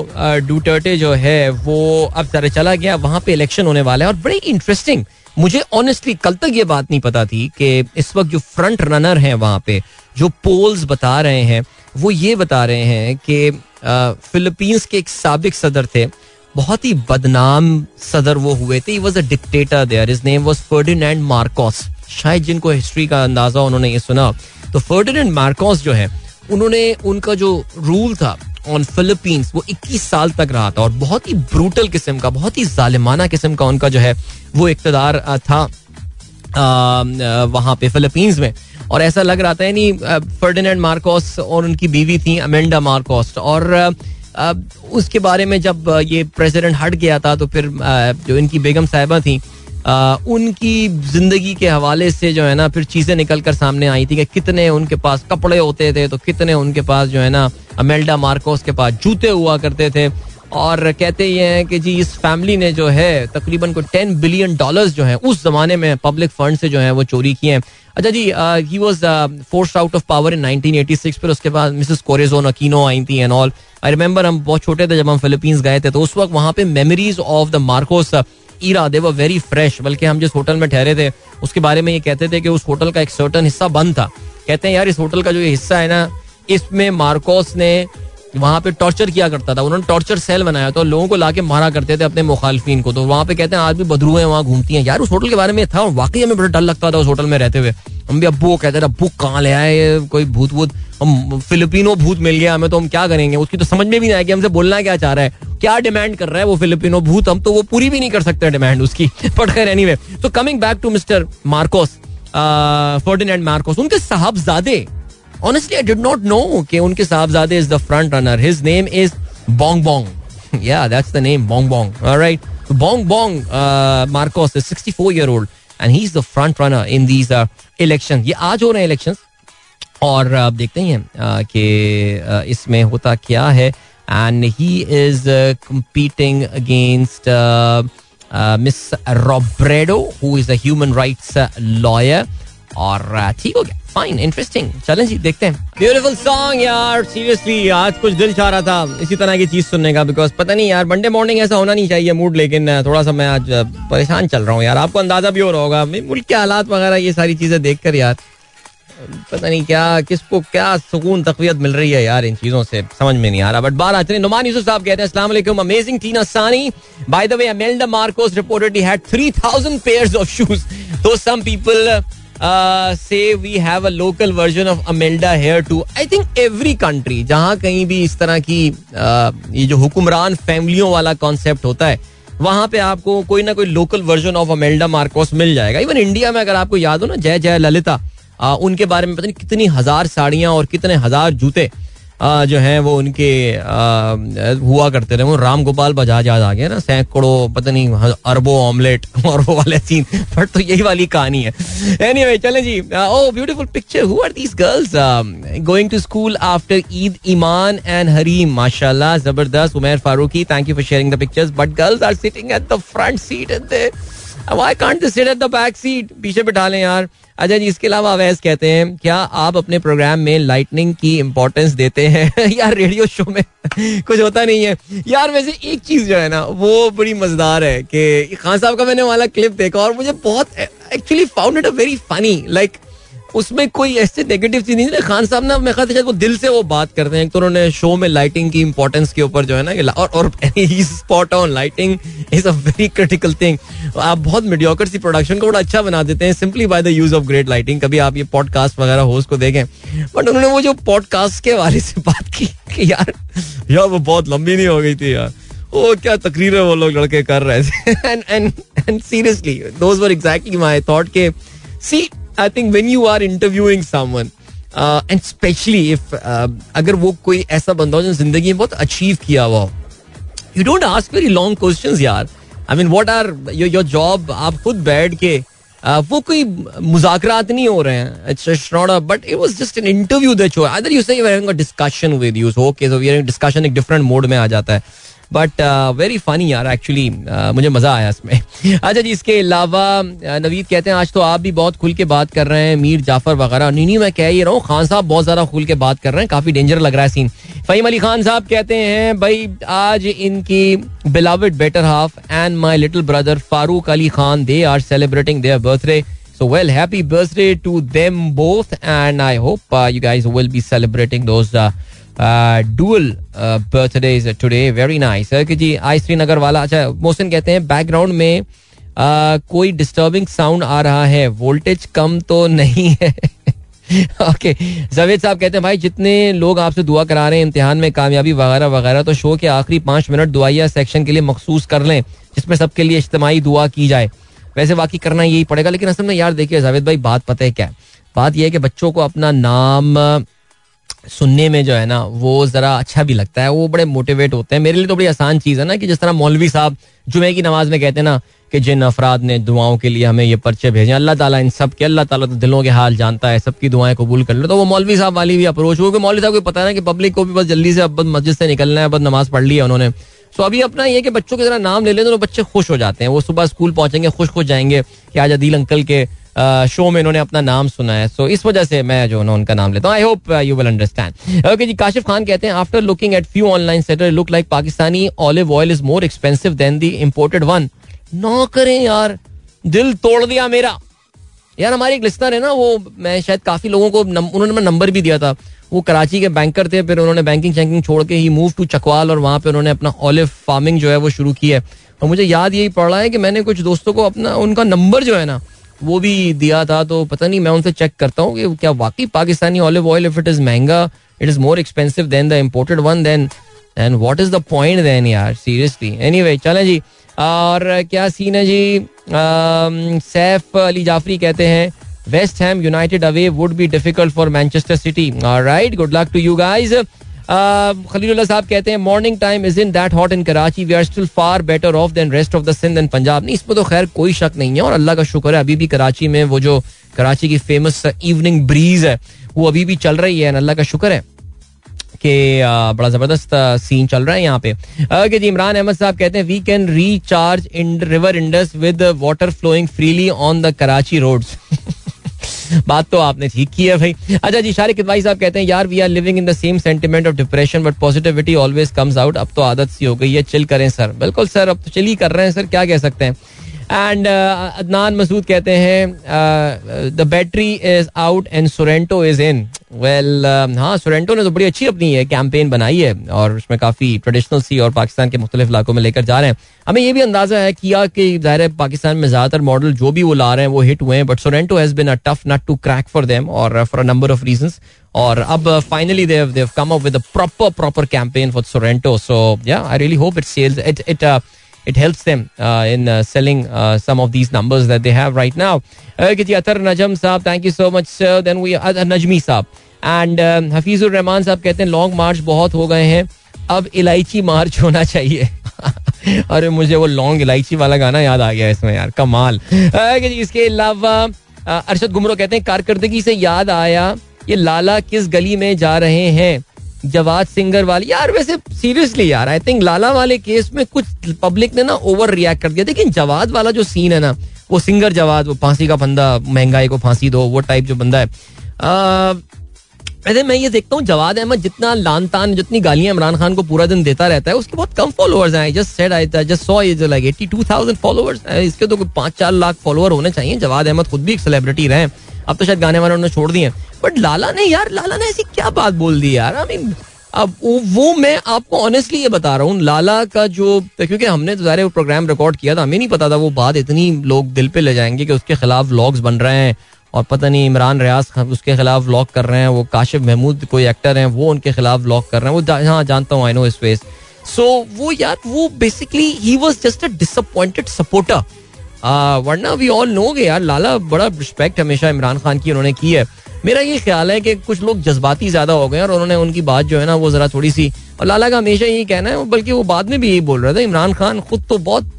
डुटर्टे जो है वो अब सारे चला गया, वहाँ पे इलेक्शन होने वाला है. और बड़े इंटरेस्टिंग, मुझे ऑनेस्टली कल तक ये बात नहीं पता थी कि इस वक्त जो फ्रंट रनर हैं वहाँ पे, जो पोल्स बता रहे हैं वो ये बता रहे हैं कि फिलीपींस के एक साबिक सदर थे, बहुत ही बदनाम सदर वो हुए थे. He was a dictator there, his name was Ferdinand Marcos. शायद जिनको हिस्ट्री का अंदाजा उन्होंने ये सुना तो फर्डिनेंड मार्कोस जो है उन्होंने, उनका जो रूल था ऑन फिलीपींस वो 21 साल तक रहा था और बहुत ही ब्रूटल किस्म का, बहुत ही जालिमाना किस्म का उनका जो है वो इक्तदार था वहाँ पे फिलीपींस में. और ऐसा लग रहा था, यानी फर्डिनेंड मार्कोस और उनकी बीवी थी अमेंडा मार्कोस, और उसके बारे में जब ये प्रेसिडेंट हट गया था तो फिर जो इनकी बेगम साहिबा थी उनकी ज़िंदगी के हवाले से जो है ना फिर चीज़ें निकल कर सामने आई थी कि कितने उनके पास कपड़े होते थे, तो कितने उनके पास जो है ना अमेल्डा मार्कोस के पास जूते हुआ करते थे. और कहते ये हैं कि जी इस फैमिली ने जो है तकरीबन को $10 बिलियन जो है उस ज़माने में पब्लिक फंड से जो है वो चोरी किए हैं. अच्छा जी, he was forced out of power in 1986. फिर उसके बाद मिसेस कोरेजोन अकीनो आई थी एंड ऑल. आई रिमेंबर हम बहुत छोटे थे जब हम फिलीपींस गए थे, तो उस वक्त वहाँ पे memories of the Marcos era they were very fresh. बल्कि हम जिस होटल में ठहरे थे उसके बारे में ये कहते थे कि उस होटल का एक सर्टन हिस्सा बंद था. कहते हैं यार इस होटल का जो ये हिस्सा है ना इसमें मार्कोस ने वहाँ पे टॉर्चर किया करता था, उन्होंने टॉर्चर सेल बनाया था, लोगों को लाके मारा करते थे अपने मुखालफिन को. तो वहाँ पे कहते हैं आज भी बदरूएं वहाँ घूमती हैं. यार उस होटल के बारे में था और वाकई हमें बड़ा डर लगता था उस होटल में रहते हुए. हम भी अब्बू कहते थे अब्बू कहाँ ले आए कोई भूत वूत, हम फिलिपिनो भूत मिल गया हमें तो हम क्या करेंगे, उसकी तो समझ में भी नहीं आएगी हमसे बोलना क्या चाह रहा है, क्या डिमांड कर रहा है वो फिलिपिनो भूत, हम तो वो पूरी भी नहीं कर सकते डिमांड उसकी. बट खैर anyway, so coming back to mister Marcos, Ferdinand Marcos, उनके साहबजादे. Honestly, I did not know कि उनके साहबजादे is the front runner. His name is Bong Bong. Yeah, that's the name, Bong Bong. All right, Bong Bong Marcos is 64-year-old and he's the front runner in these elections. ये आज हो रहे हैं elections और आप देखते ही हैं कि इसमें होता क्या है. And he is competing against Miss Robredo, who is a human rights lawyer. और ठीक हो गया, फाइन, इंटरेस्टिंग, चलें जी देखते हैं. ब्यूटीफुल सॉन्ग यार, सीरियसली आज कुछ दिल चाह रहा था इसी तरह की चीज सुनने का, बिकॉज पता नहीं यार मंडे मॉर्निंग ऐसा होना नहीं चाहिए मूड, लेकिन थोड़ा सा मैं आज परेशान चल रहा हूँ यार. आपको अंदाजा भी हो रहा होगा मुल्क के हालात वगैरह ये सारी चीजें देखकर यार पता नहीं क्या किसको क्या सुकून तकवीत मिल रही है यार इन चीजों से, समझ में नहीं आ रहा. बट बार आते हैं, नुमान यूसुफ साहब कहते हैं अस्सलाम वालेकुम, amazing Tina Sani, by the way Imelda Marcos reportedly had 3000 pairs of shoes, though some people say we have a local version of Imelda here too. I think every country जहाँ कहीं भी इस तरह की ये जो हुक्मरान फैमिलियों वाला कॉन्सेप्ट होता है वहाँ पे आपको कोई ना कोई local version of Imelda Marcos मिल जाएगा. इवन इंडिया में अगर आपको याद हो ना जय जय ललिता, उनके बारे में पता नहीं कितनी हजार साड़ियाँ और कितने हजार जूते जो हैं वो उनके हुआ करते रहे. वो राम गोपाल बजाज याद आ गया ना, सैकड़ों पता नहीं अरबों ऑमलेट और वो वाले सीन. बट तो यही वाली कहानी है. एनीवे चलें जी. Oh beautiful picture, who are these girls going to school after Eid, Iman and Harim, माशाल्लाह जबरदस्त. Umair Farooqui, thank you for sharing the pictures, but girls are sitting at the front seat and they why can't they sit at the back seat, पीछे बिठा लें यार. अच्छा जी, इसके अलावा अवैस कहते हैं क्या आप अपने प्रोग्राम में लाइटनिंग की इम्पोर्टेंस देते हैं? यार रेडियो शो में कुछ होता नहीं है यार. वैसे एक चीज़ जो है ना वो बड़ी मज़ेदार है कि खान साहब का मैंने वाला क्लिप देखा और मुझे बहुत actually found it a very funny, like उसमें कोई ऐसे नेगेटिव चीज़ नहीं है. खान साहब ना मेरे ख्याल वो दिल से वो बात करते हैं, तो उन्होंने शो में लाइटिंग की इम्पोर्टेंस के ऊपर जो है ना और spot on, lighting is a very critical thing. आप बहुत मीडियोकर सी प्रोडक्शन को बड़ा अच्छा बना देते हैं simply by the use of great lighting. कभी आप ये पॉडकास्ट वगैरह होस्ट को देखें, बट उन्होंने वो जो पॉडकास्ट के बारे से बात की कि यार वो बहुत लंबी नहीं हो गई थी यार, वो क्या तकरीरें वो लोग लड़के कर रहे थे. And seriously those were exactly my thought के सी I think when you are interviewing someone and especially if अगर वो कोई ऐसा बंदा हो जो जिंदगी में बहुत अचीव किया हुआ, you don't ask very long questions यार. I mean what are your job, आप खुद बैठ के वो कोई मुज़ाकरात नहीं हो रहे हैं. It's not a but it was just an interview that you either you say we're having a discussion with you, so okay so we're having discussion एक different mode में आ जाता है. बट वेरी फनी यार, actually मुझे मज़ा आया इसमें. अच्छा जी, इसके अलावा नवीद कहते हैं आज तो आप भी बहुत खुल के बात कर रहे हैं मीर जाफर वगैरह. नहीं मैं कह ही रहा हूँ खान साहब बहुत ज़्यादा खुल के बात कर रहे हैं, काफ़ी डेंजर लग रहा है सीन. फ़हीम अली खान साहब कहते हैं भाई आज इनकी beloved better half and my little brother Farooq Ali Khan, they are celebrating their birthday, so well happy birthday to them both and I hope you guys will be celebrating those dual birthdays today. Very nice. कि जी आई श्रीनगर वाला. अच्छा मोहसिन कहते हैं background में कोई disturbing sound आ रहा है, वोल्टेज कम तो नहीं है? ओके जावेद साहब कहते हैं भाई जितने लोग आपसे दुआ करा रहे हैं इम्तिहान में कामयाबी वगैरह वगैरह, तो शो के आखिरी 5 मिनट दुआया सेक्शन के लिए मखसूस कर लें जिसमें सबके लिए इज्तिमाई दुआ की जाए. वैसे वाकई करना यही पड़ेगा, लेकिन असल में यार देखिए जावेद भाई बात पता है क्या, बात यह है कि बच्चों को अपना नाम सुनने में जो है ना वो ज़रा अच्छा भी लगता है, वो बड़े मोटिवेट होते हैं. मेरे लिए तो बड़ी आसान चीज़ है ना कि जिस तरह मौलवी साहब जुमे की नमाज में कहते हैं ना कि जिन अफराद ने दुआओं के लिए हमें ये पर्चे भेजे अल्लाह ताला इन सब के, अल्लाह ताला तो दिलों के हाल जानता है, सबकी दुआएं कबूल कर लो. तो वो मौलवी साहब वाली भी अप्रोच, क्योंकि मौलवी साहब को पता है ना कि पब्लिक को भी बस जल्दी से अब मस्जिद से निकलना है, बस नमाज पढ़ ली है उन्होंने. सो अभी अपना ये कि बच्चों के ज़रा नाम ले लें तो बच्चे खुश हो जाते हैं, वो सुबह स्कूल पहुँचेंगे खुश खुश जाएंगे कि आज अदील अंकल के शो में इन्होंने अपना नाम सुना है. सो इस वजह से मैं जो उनका नाम लेता हूँ. I hope you will understand. Okay जी, काशिफ खान कहते हैं after looking at few online setter look like Pakistani olive oil is more expensive than the imported one. ना करें यार, दिल तोड़ दिया मेरा. यार हमारे एक लिस्टर है ना, वो मैं शायद काफी लोगों को उन्होंने नंबर भी दिया था, वो कराची के बैंकर थे, फिर उन्होंने बैंकिंग शैंकिंग छोड़ के ही मूव टू चकवाल और वहाँ पे उन्होंने अपना ऑलिव फार्मिंग जो है वो शुरू की है. और मुझे याद यही पड़ रहा है कि मैंने कुछ दोस्तों को अपना उनका नंबर जो है ना वो भी दिया था, तो पता नहीं मैं उनसे चेक करता हूँ कि क्या वाकई Pakistani olive oil if it is महंगा, it is more expensive than the imported one, then and what is the point then यार, सीरियसली. एनीवे चलें जी, और क्या सीन है जी. सैफ अली जाफरी कहते हैं West Ham United away would be difficult for Manchester City. Alright, good luck to you guys. Khalilullah साहब कहते हैं morning time is in that hot in Karachi, we are still far better off than rest of the Sindh and Punjab. नहीं, इसमें तो खैर कोई शक नहीं है, और अल्लाह का शुक्र है अभी भी कराची में वो जो कराची की फेमस इवनिंग ब्रीज है वो अभी भी चल रही है, अल्लाह का शुक्र है कि बड़ा जबरदस्त सीन चल रहा है यहाँ पे. ओके जी, इमरान अहमद साहब कहते हैं we can recharge in river Indus with water flowing freely on the Karachi roads. बात तो आपने ठीक की है भाई. अच्छा जी, शारिक इदवाई साहब कहते हैं यार we are living in the same sentiment of depression but positivity always comes out. अब तो आदत सी हो गई है, चिल करें सर. बिल्कुल सर, अब तो चिल ही कर रहे हैं सर, क्या कह सकते हैं. एंड अदनान मसूद कहते हैं the battery is out and Sorento is in. Well हाँ, सोरेंटो ने तो बड़ी अच्छी अपनी कैंपेन बनाई है और उसमें काफ़ी ट्रेडिशनल सी और पाकिस्तान के मुख्तलिफ इलाकों में लेकर जा रहे हैं. हमें ये भी अंदाज़ा है किया कि ज़ाहिर है पाकिस्तान में ज़्यादातर मॉडल जो भी वो ला रहे हैं वो हिट हुए हैं, but Sorento has been a tough nut to crack for them और for a number of reasons. और अब finally they have come up with a proper campaign for Sorento. So yeah, I really hope it sells, it helps them in selling some of these numbers that they have right now. Okay ji, Athar Najm saab, thank you so much sir. Then we Athar Najmi saab and Hafizur Rahman saab kehte hain long march bahut ho gaye hain, ab ilaichi march hona chahiye. अरे मुझे वो long इलायची वाला गाना याद आ गया इसमें यार, कमाल. Okay ji, इसके अलावा अरशद गुमरो कहते हैं कारकर्दगी से याद आया, ये लाला किस गली में जा रहे हैं, जवाद सिंगर वाली. यार वैसे सीरियसली यार, आई थिंक लाला वाले केस में कुछ पब्लिक ने ना ओवर रिएक्ट कर दिया, लेकिन जवाद वाला जो सीन है ना, वो सिंगर जवाद, वो फांसी का फंदा, महंगाई को फांसी दो, वो टाइप जो बंदा है. वैसे मैं ये देखता हूँ जवाद अहमद जितना लानतान, जितनी गालियाँ इमरान खान को पूरा दिन देता रहता है, उसके बहुत कम फॉलोअर्स हैं. Just saw is like 82,000 followers. इसके तो 5-4 लाख फॉलोअर होने चाहिए. जवाद अहमद खुद भी एक सेलिब्रिटी रहे, अब तो शायद गाने वाले उन्होंने छोड़ दिए, बट लाला ने ऐसी क्या बात बोल दी यार. आई मीन, अब वो मैं आपको ऑनेस्टली ये बता रहा हूँ, लाला का जो, क्योंकि हमने तो ज़ाहिर वो प्रोग्राम रिकॉर्ड किया था, हमें नहीं पता था वो बात इतनी लोग दिल पे ले जाएंगे कि उसके खिलाफ व्लॉग्स बन रहे हैं, और पता नहीं इमरान रियाज उसके खिलाफ व्लॉग कर रहे हैं, वो काशिफ महमूद कोई एक्टर हैं वो उनके खिलाफ व्लॉग कर रहे हैं, वो हाँ जानता हूँ, आई नो इस फेस. सो वो यार, वो basically he was just a disappointed supporter, वरना वी ऑल नो के यार लाला, बड़ा रिस्पेक्ट हमेशा इमरान खान की उन्होंने की है. मेरा ये ख्याल है कि कुछ लोग जज्बाती ज़्यादा हो गए और उन्होंने उनकी बात जो है ना वो ज़रा थोड़ी सी, और लाला का हमेशा यही कहना है, बल्कि वो बाद में भी यही बोल रहा था, इमरान खान खुद तो बहुत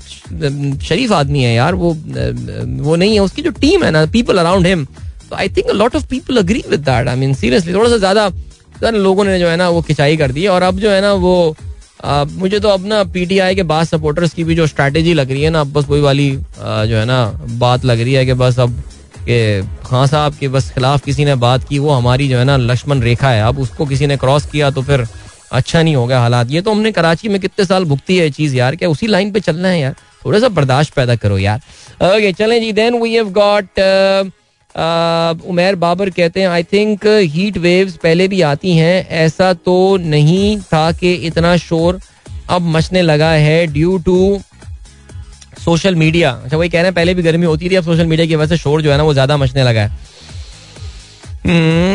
शरीफ आदमी है यार, वो नहीं है, उसकी जो टीम है ना, पीपल अराउंड हिम, तो I think a lot of people agree with that. I mean seriously, थोड़ा सा ज़्यादा लोगों ने जो है ना वो खिंचाई कर दी, और अब जो है ना वो मुझे तो अब ना पीटीआई के बाद सपोर्टर्स की भी जो स्ट्रैटेजी लग रही है ना, अब बस वही वाली जो है ना बात लग रही है कि बस अब के खान साहब के बस खिलाफ किसी ने बात की, वो हमारी जो है ना लक्ष्मण रेखा है, अब उसको किसी ने क्रॉस किया तो फिर अच्छा नहीं होगा हालात. ये तो हमने कराची में कितने साल भुगती है चीज़ यार, क्या उसी लाइन पे चलना है यार, थोड़ा सा बर्दाश्त पैदा करो यार. ओके चलें जी, then we have got Umer Babar कहते हैं आई थिंक हीट वेव्स पहले भी आती हैं, ऐसा तो नहीं था कि इतना शोर अब मचने लगा है ड्यू टू सोशल मीडिया. अच्छा, वही कह रहे हैं पहले भी गर्मी होती थी, अब सोशल मीडिया की वजह से शोर जो है ना वो ज़्यादा मचने लगा है.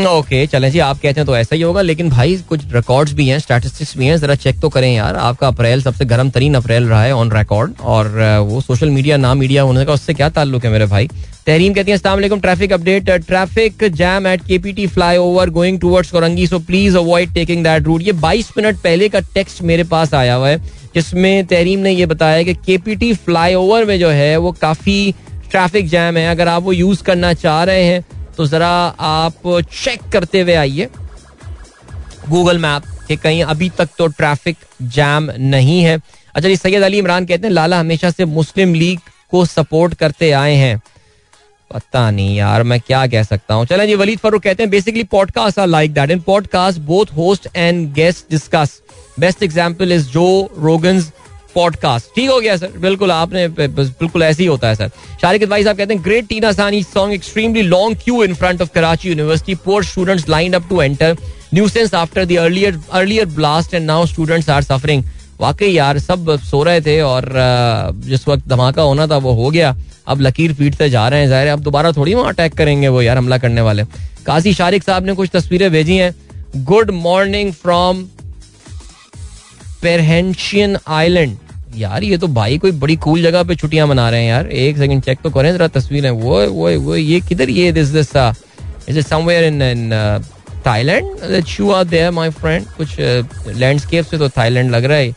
ओके चलें जी, आप कहते हैं तो ऐसा ही होगा, लेकिन भाई कुछ रिकॉर्ड्स भी हैं, स्टैटिस्टिक्स भी हैं, ज़रा चेक तो करें यार. आपका अप्रैल सबसे गर्म तरीन अप्रैल रहा है ऑन रिकॉर्ड, और वो सोशल मीडिया ना मीडिया होने का उससे क्या ताल्लुक है मेरे भाई. तहरीम कहती हैं अस्सलाम वालेकुम, traffic update, traffic jam at KPT flyover going towards Korangi, so please avoid taking that route. ये 22 मिनट पहले का टेक्स्ट मेरे पास आया हुआ है जिसमें तहरीम ने यह बताया कि KPT फ्लाईओवर में जो है वो काफ़ी ट्रैफिक जैम है, अगर आप वो यूज़ करना चाह रहे हैं तो ज़रा आप चेक करते हुए आइए गूगल मैप कि कहीं अभी तक तो ट्रैफिक जैम नहीं है. अच्छा जी, सैयद अली इमरान कहते हैं लाला हमेशा से मुस्लिम लीग को सपोर्ट करते आए हैं, पता नहीं यार मैं क्या कह सकता हूँ. चलें जी, वलीद फारूक कहते हैं basically podcast are like that, in podcast both host and guest discuss, best example is Joe Rogan's podcast. ठीक हो गया सर, बिल्कुल आपने बिल्कुल ऐसे ही होता है सर. शारिक भाई साहब कहते हैं great Tina Sani song, extremely long queue in front of Karachi university, poor students line up to enter nuisance after the earlier blast and now students are suffering. वाकई यार सब सो रहे थे और जिस वक्त धमाका होना था वो हो गया. अब लकीर पीटते जा रहे हैं, जाहिर है अब दोबारा थोड़ी वहाँ अटैक करेंगे वो यार, हमला करने वाले. काजी शारिक साहब ने कुछ तस्वीरें भेजी हैं. Good morning from Perhentian island. यार ये तो भाई कोई बड़ी कूल जगह पे छुट्टियां मना रहे हैं यार. एक सेकंड चेक तो करें जरा तस्वीरें. वो ये किधर, ये this this is it somewhere in Thailand that you are there my friend. कुछ लैंडस्केप से तो थाईलैंड लग रहा है.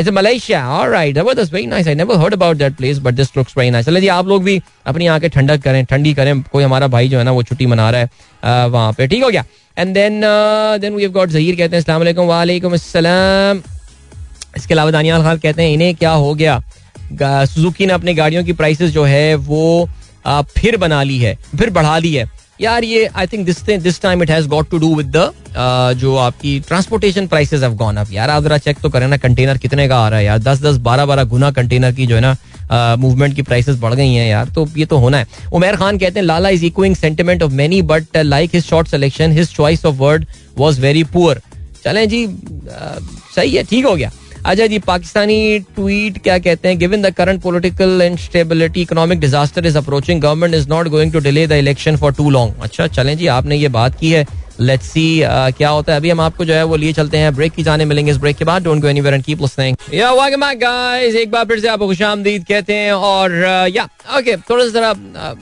It's Malaysia. Alright, that's very nice. I never heard about that place but this looks very nice. चलिए आप लोग भी अपनी आंखें ठंडक करें, ठंडी करें. कोई हमारा भाई जो है ना वो छुट्टी मना रहा है वहां पे. ठीक हो गया. And then we've got Zahir कहते हैं अस्सलाम वालेकुम. वालेकुम अस्सलाम. इसके अलावा दानियाल खान कहते हैं इन्हें क्या हो गया, सुजुकी ने अपनी गाड़ियों की प्राइसेस जो है वो फिर बना ली है, फिर बढ़ा ली है. यार ये I think this time it has got to do with the जो आपकी transportation prices have gone up. यार आप जरा चेक तो करें ना कंटेनर कितने का आ रहा है यार. 10-12 गुना कंटेनर की जो है ना मूवमेंट की प्राइसेस बढ़ गई हैं यार. तो ये तो होना है. उमेर खान कहते हैं Lala is echoing sentiment of many but like his short selection his choice of word was very poor. चलें जी सही है, ठीक हो गया. अच्छा जी पाकिस्तानी ट्वीट क्या कहते हैं, given the current political instability economic disaster is approaching, government is not going to delay the election for too long. अच्छा चलें जी आपने ये बात की है, लेट्स सी क्या होता है. अभी हम आपको जो है वो लिए चलते हैं ब्रेक की जाने, मिलेंगे इस ब्रेक के बाद. Don't go anywhere and keep listening. या वेलकम बैक गाइस, एक बार फिर से आपको खुशामदीद कहते हैं. और या ओके थोड़ा सा जरा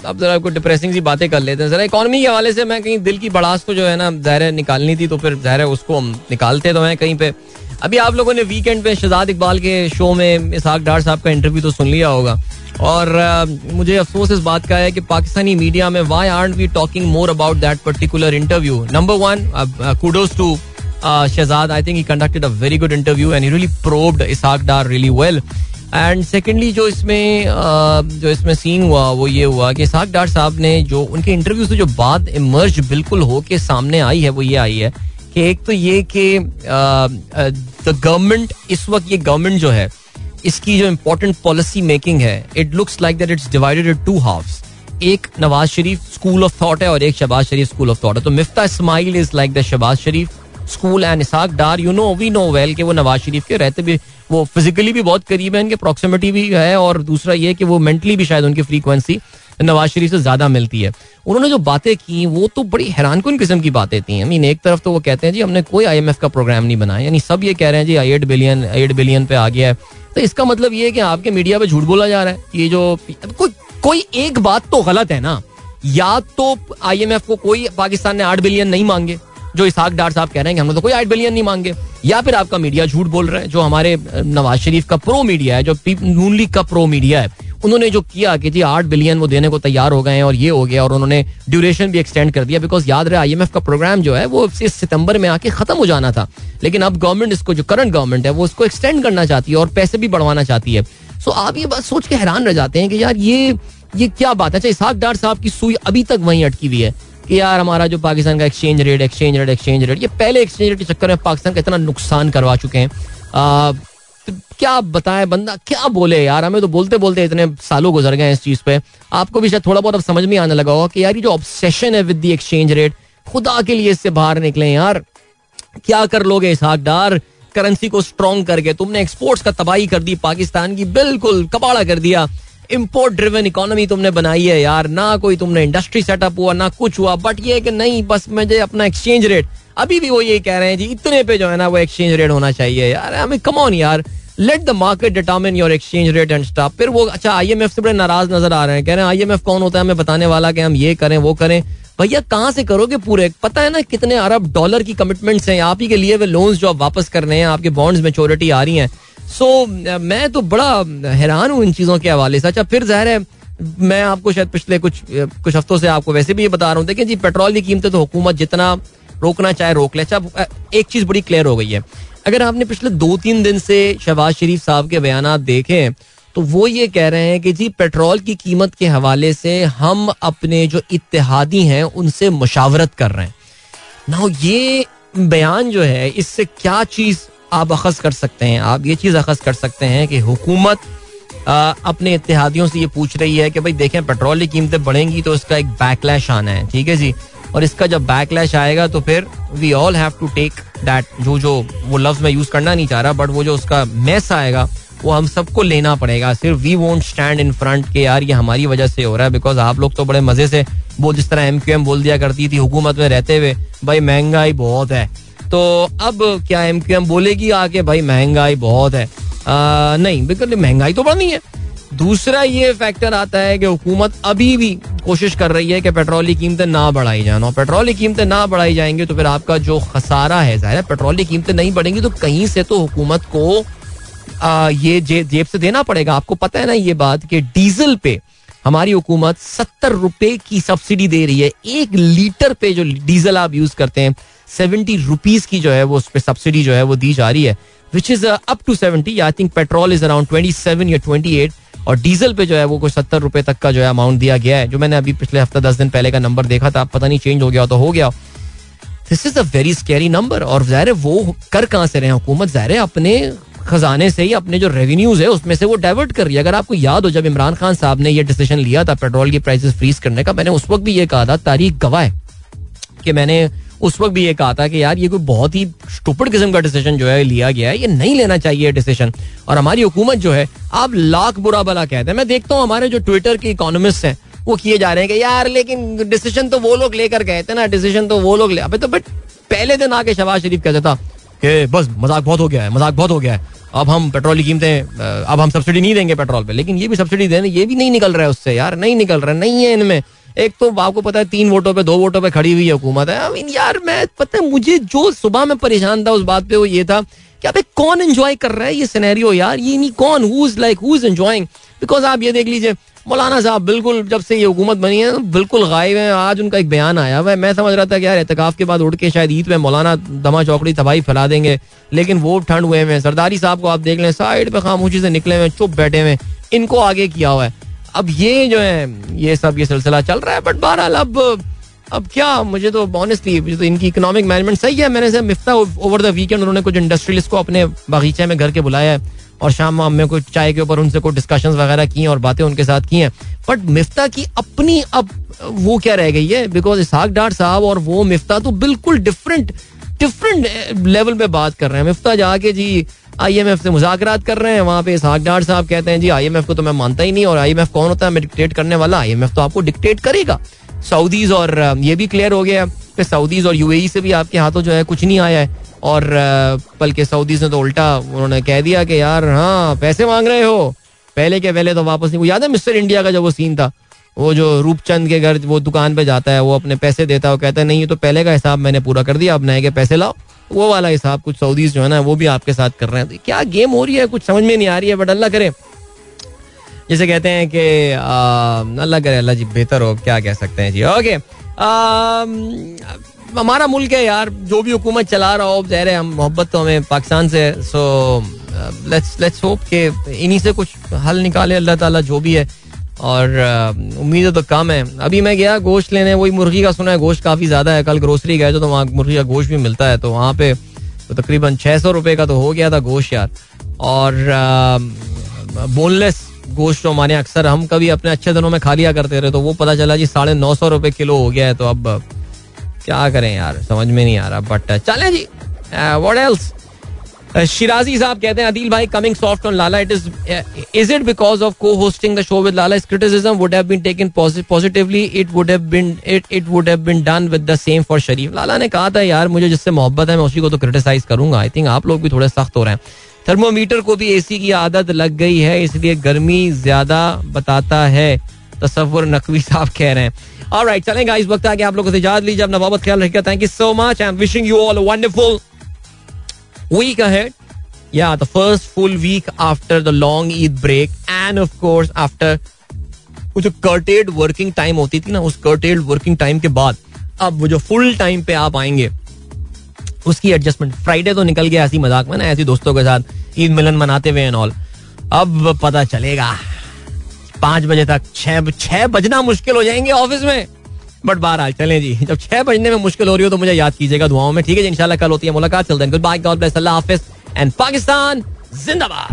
अब जरा आपको डिप्रेसिंग सी बातें कर लेते हैं जरा इकोनॉमी के हवाले से. मैं कहीं दिल की भड़ास को जो है ना ज़ाहिर निकालनी थी तो फिर ज़ाहिर उसको हम निकालते तो हैं कहीं पे. अभी आप लोगों ने वीकेंड पे शहजाद इकबाल के शो में इसहाक डार साहब का इंटरव्यू तो सुन लिया होगा. और मुझे अफसोस इस बात का है कि पाकिस्तानी मीडिया में why aren't we talking more about that particular interview. Number one, kudos to Shahzad. I think he conducted a very good interview and he really probed Ishaq Dar really well. And secondly जो इसमें सीन हुआ वो ये हुआ कि इसहाक डार साहब ने जो उनके इंटरव्यू से जो बात इमर्ज बिल्कुल होके सामने आई है वो ये आई है कि एक तो ये कि द गवर्नमेंट इस वक्त ये गवर्नमेंट जो है इसकी जो इम्पोर्टेंट पॉलिसी मेकिंग है it looks like that it's divided in two halves. एक Nawaz Sharif school of thought है और एक Shahbaz Sharif school of thought है. तो Miftah Ismail is like the Shahbaz Sharif school and Ishaq Dar you know we know well कि वो नवाज शरीफ के रहते भी वो फिजिकली भी बहुत करीब है, इनके प्रॉक्सिमिटी भी है और दूसरा ये कि वो मेंटली भी शायद उनकी फ्रीक्वेंसी नवाज शरीफ से ज्यादा मिलती है. उन्होंने जो बातें की वो तो बड़ी हैरानकुन किस्म की बातें थी. आई मीन एक तरफ तो वो कहते हैं जी हमने कोई IMF का प्रोग्राम नहीं बनाया, यानी सब ये कह रहे हैं जी 8 बिलियन पे आ गया है. तो इसका मतलब ये है कि आपके मीडिया पे झूठ बोला जा रहा है. ये जो कोई एक बात तो गलत है ना, या तो IMF को कोई पाकिस्तान ने 8 बिलियन नहीं मांगे जो इसहाक डार साहब कह रहे हैं कि हमने तो कोई 8 बिलियन नहीं मांगे, या फिर आपका मीडिया झूठ बोल रहा है. जो हमारे नवाज शरीफ का प्रो मीडिया है, जो नून लीग का प्रो मीडिया है, उन्होंने जो किया कि जी 8 बिलियन वो देने को तैयार हो गए हैं और ये हो गया और उन्होंने ड्यूरेशन भी एक्सटेंड कर दिया. बिकॉज याद रहे IMF का प्रोग्राम जो है वो 6 सितंबर में आके खत्म हो जाना था, लेकिन अब गवर्नमेंट इसको जो करंट गवर्नमेंट है वो इसको एक्सटेंड करना चाहती है और पैसे भी बढ़वाना चाहती है. सो आप ये बात सोच के हैरान रह जाते हैं कि यार ये क्या बात है. अच्छा इसहाक डार साहब की सुई अभी तक वहीं अटकी हुई है कि यार हमारा जो पाकिस्तान का एक्सचेंज रेट, ये पहले एक्सचेंज रेट के चक्कर में पाकिस्तान का इतना नुकसान करवा चुके हैं. तो क्या बताएं बंदा क्या बोले यार. हमें तो बोलते बोलते इतने सालों गुजर गए हैं इस चीज पे. आपको भी शायद थोड़ा बहुत अब समझ में आने लगा होगा कि यार ये जो ऑब्सेशन है विद द एक्सचेंज रेट, खुदा के लिए इससे बाहर निकलें यार. क्या कर लोगे इसहाक डार, करेंसी को स्ट्रॉन्ग करके तुमने एक्सपोर्ट्स का तबाही कर दी, पाकिस्तान की बिल्कुल कबाड़ा कर दिया, इम्पोर्ट ड्रिवन इकोनॉमी तुमने बनाई है यार. ना कोई तुमने इंडस्ट्री सेटअप हुआ ना कुछ हुआ, बट ये कि नहीं बस मुझे अपना एक्सचेंज रेट. अभी भी वो यही कह रहे हैं जी इतने पे जो है ना वो एक्सचेंज रेट होना चाहिए. यार आई मीन कम ऑन यार, let the market determine your exchange rate and stop. फिर वो अच्छा IMF से बड़े नाराज नजर आ रहे हैं, कह रहे हैं IMF कौन होता है हमें बताने वाला कि हम ये करें वो करें. भैया कहाँ से करोगे, पूरे पता है ना कितने अरब डॉलर की कमिटमेंट्स हैं आप ही के लिए, वे लोन्स जो आप वापस कर रहे हैं, आपके बॉन्ड्स मेच्योरिटी आ रही हैं. सो मैं तो बड़ा हैरान हूँ इन चीज़ों के हवाले से. अच्छा फिर ज़ाहिर है मैं आपको शायद पिछले कुछ हफ्तों से आपको वैसे भी ये बता रहा हूँ, देखिए जी पेट्रोल की कीमतें तो हुकूमत जितना रोकना चाहे रोक ले. अच्छा एक चीज़ बड़ी क्लियर हो गई है, अगर आपने पिछले 2-3 दिन से शहबाज शरीफ साहब के बयान देखें तो वो ये कह रहे हैं कि जी पेट्रोल की कीमत के हवाले से हम अपने जो इत्तेहादी हैं उनसे मुशावरत कर रहे हैं. नाउ ये बयान जो है इससे क्या चीज़ आप अखज़ कर सकते हैं, आप ये चीज़ अखज़ कर सकते हैं कि हुकूमत अपने इत्तेहादियों से ये पूछ रही है कि भाई देखें पेट्रोल की कीमतें बढ़ेंगी तो इसका एक बैकलैश आना है, ठीक है जी, और इसका जब बैकलैश आएगा तो फिर we all have to take that, जो वो लफ्ज़ मैं यूज़ करना नहीं चाह रहा बट वो जो उसका मैस आएगा वो हम सबको लेना पड़ेगा. सिर्फ we won't stand in front के यार ये हमारी वजह से हो रहा है, बिकॉज आप लोग तो बड़े मज़े से वो जिस तरह MQM बोल दिया करती थी हुकूमत में रहते हुए, भाई महंगाई बहुत है, तो अब क्या MQM बोलेगी आके भाई महंगाई बहुत है? नहीं, बिकॉज महंगाई तो बढ़नी है. दूसरा ये फैक्टर आता है कि हुकूमत अभी भी कोशिश कर रही है कि पेट्रोल की कीमतें ना बढ़ाई जाना, और पेट्रोल की कीमतें ना बढ़ाई जाएंगी तो फिर आपका जो खसारा है, ज़ाहिर है पेट्रोल की कीमतें नहीं बढ़ेंगी तो कहीं से तो हुकूमत को ये जेब से देना पड़ेगा. आपको पता है ना ये बात कि डीजल पे हमारी हुकूमत 70 रुपए की सब्सिडी दे रही है, 1 लीटर पे जो डीजल आप यूज करते हैं 70 रुपीज की जो है वो उस पे सब्सिडी जो है वो दी जा रही है, which is up to 70. I think petrol is around 27 या 28 और डीजल पे जो है वो कुछ 70 रुपए तक का जो है अमाउंट दिया गया है, जो मैंने अभी पिछले हफ्ता 10 दिन पहले का नंबर देखा था, पता नहीं चेंज हो गया तो हो गया. This is a very scary number. और ज़ाहिर है वो कर कहाँ से रहे हैं हुकूमत, ज़ाहिर है अपने खजाने से ही, अपने जो रेवेन्यूज है उसमें से वो डाइवर्ट कर रही है. अगर आपको याद हो जब इमरान खान साहब ने ये डिसीजन लिया था पेट्रोल की प्राइसेस फ्रीज करने का, मैंने उस वक्त भी ये कहा था, तारीख गवाह है कि मैंने उस वक्त भी ये कहा था कि यार ये कोई बहुत ही स्टूपिड किस्म का डिसीजन जो है लिया गया है, ये नहीं लेना चाहिए डिसीजन. और हमारी हुकूमत जो है आप लाख बुरा भला कहते हैं, मैं देखता हूँ हमारे जो ट्विटर के इकोनॉमिस्ट हैं वो किए जा रहे हैं कि यार लेकिन डिसीजन तो वो लोग लेकर गए थे ना, डिसीजन तो वो लोग ले. अबे तो बट पहले दिन आके शहबाज शरीफ कहता था कि बस मजाक बहुत हो गया है, मजाक बहुत हो गया है, अब हम पेट्रोल की कीमतें, अब हम सब्सिडी नहीं देंगे पेट्रोल पे. लेकिन ये भी सब्सिडी देने, ये भी नहीं निकल रहा है उससे यार, नहीं निकल रहा है, नहीं है इनमें. एक तो आपको पता है 3 वोटों पे 2 वोटों पे खड़ी हुई हुकूमत है. आई मीन यार मैं, पता है मुझे जो सुबह में परेशान था उस बात पे वो ये था कि अबे कौन एंजॉय कर रहा है ये सिनेरियो यार, ये नहीं कौन, who is like who is enjoying. Because आप ये देख लीजिए मौलाना साहब बिल्कुल जब से ये हुकूमत बनी है बिल्कुल गायब है. आज उनका एक बयान आया हुआ है, मैं समझ रहा था कि यार एहतिकाफ के बाद उठ के शायद ईद में मौलाना दमा चौकड़ी तबाही फैला देंगे, लेकिन वो ठंड हुए में. सरदारी साहब को आप देख लें साइड पे खामोशी से निकले हुए, चुप बैठे हुए, इनको आगे किया हुआ है. अब ये जो है ये सब ये सिलसिला चल रहा है. बट बहरहाल अब क्या, मुझे तो ऑनेस्टली मुझे तो इनकी इकोनॉमिक मैनेजमेंट सही है. मैंने मिफ्ता ओवर द वीकेंड उन्होंने कुछ इंडस्ट्रियलिस्ट को अपने बगीचे में घर के बुलाया है और शाम वाम में कुछ चाय के ऊपर उनसे कुछ डिस्कशंस वगैरह की हैं और बातें उनके साथ की हैं. बट मिफ्ता की अपनी अब वो क्या रह गई है, बिकॉज इसहाक डार साहब और वो मिफ्ता तो बिल्कुल डिफरेंट लेवल पे बात कर रहे हैं. मिफ्ता जाके जी IMF से मुज़ाकरात कर रहे हैं, वहाँ पे इसहाक डार साहब कहते हैं जी IMF को तो मैं मानता ही नहीं, और IMF कौन होता है मैं डिक्टेट करने वाला, IMF तो आपको डिक्टेट करेगा. सऊदीज़ और ये भी क्लियर हो गया कि सऊदीज़ और UAE से भी आपके हाथों जो है कुछ नहीं आया है, और बल्कि सऊदीज़ ने तो उल्टा उन्होंने कह दिया कि यार हाँ पैसे मांग रहे हो, पहले के पहले तो वापस नहीं. वो याद है मिस्टर इंडिया का जब वो सीन था, वो जो रूपचंद के घर वो दुकान पे जाता है, वो अपने पैसे देता है, वो कहता है नहीं ये तो पहले का हिसाब मैंने पूरा कर दिया, अब नए के पैसे लाओ. वो वाला हिसाब कुछ सऊदीज़ जो है ना वो भी आपके साथ कर रहे हैं. तो क्या गेम हो रही है कुछ समझ में नहीं आ रही है. बट अल्लाह करे, जैसे कहते हैं कि अल्लाह करे अल्लाह जी बेहतर हो, क्या कह सकते हैं जी. ओके, हमारा मुल्क है यार, जो भी हुकूमत चला रहा हो, ज़ाहिर है हम मोहब्बत तो हमें पाकिस्तान से, सो लेट्स होप कि इन्हीं से कुछ हल निकाले अल्लाह ताला जो भी है. और उम्मीदें तो कम है. अभी मैं गया गोश्त लेने, वही मुर्गी का सुना है गोश्त काफ़ी ज़्यादा है. कल ग्रोसरी गए तो वहाँ मुर्गी का गोश्त भी मिलता है, तो वहाँ पे तो तकरीबन 600 रुपये का तो हो गया था गोश्त यार. और बोनलेस गोश्त तो हमारे अक्सर हम कभी अपने अच्छे दिनों में खा लिया करते रहे, तो वो पता चला जी 950 रुपये किलो हो गया है. तो अब क्या करें यार, समझ में नहीं आ रहा. बट चलें जी, व्हाट एल्स. शिराजी साहब कहते हैं अदील भाई coming soft on Lala, it is it because of co hosting the show with Lala, is criticism would have been taken positively, it would have been done with the same for Sharif. Lala ने कहा था यार मुझे जिससे मोहब्बत है मैं उसी को तो क्रिटिसाइज करूंगा. आई थिंक आप लोग भी थोड़े सख्त हो रहे हैं. थर्मोमीटर को भी एसी की आदत लग गई है, इसलिए गर्मी ज्यादा बताता है, तसव्वुर नकवी साहब कह रहे हैं. ऑलराइट, चलें गाइस, वक्त आ गया आप लोगों से इजाजत लीजिए अपना बहुत ख्याल रखिएगा. Thank you so much. I am wishing you all a wonderful week ahead, या the first full week after the long Eid break, and of course after वो जो कर्टेड वर्किंग टाइम होती थी ना, उस कर्टेड वर्किंग टाइम के बाद अब वो जो फुल टाइम पे आप आएंगे उसकी एडजस्टमेंट. फ्राइडे तो निकल गया ऐसी मजाक में ना, ऐसी दोस्तों के साथ ईद मिलन मनाते हुए एंड ऑल. अब पता चलेगा 5 बजे तक, 6 बजना मुश्किल हो जाएंगे ऑफिस में. बट बहरहाल चलें जी, जब 6 बजने में मुश्किल हो रही हो तो मुझे याद कीजिएगा दुआओं में, ठीक है जी. इंशाल्लाह कल होती है मुलाकात. चलते हैं, गुड बाय, गॉड ब्लेस, अल्लाह हाफिज, एंड पाकिस्तान जिंदाबाद.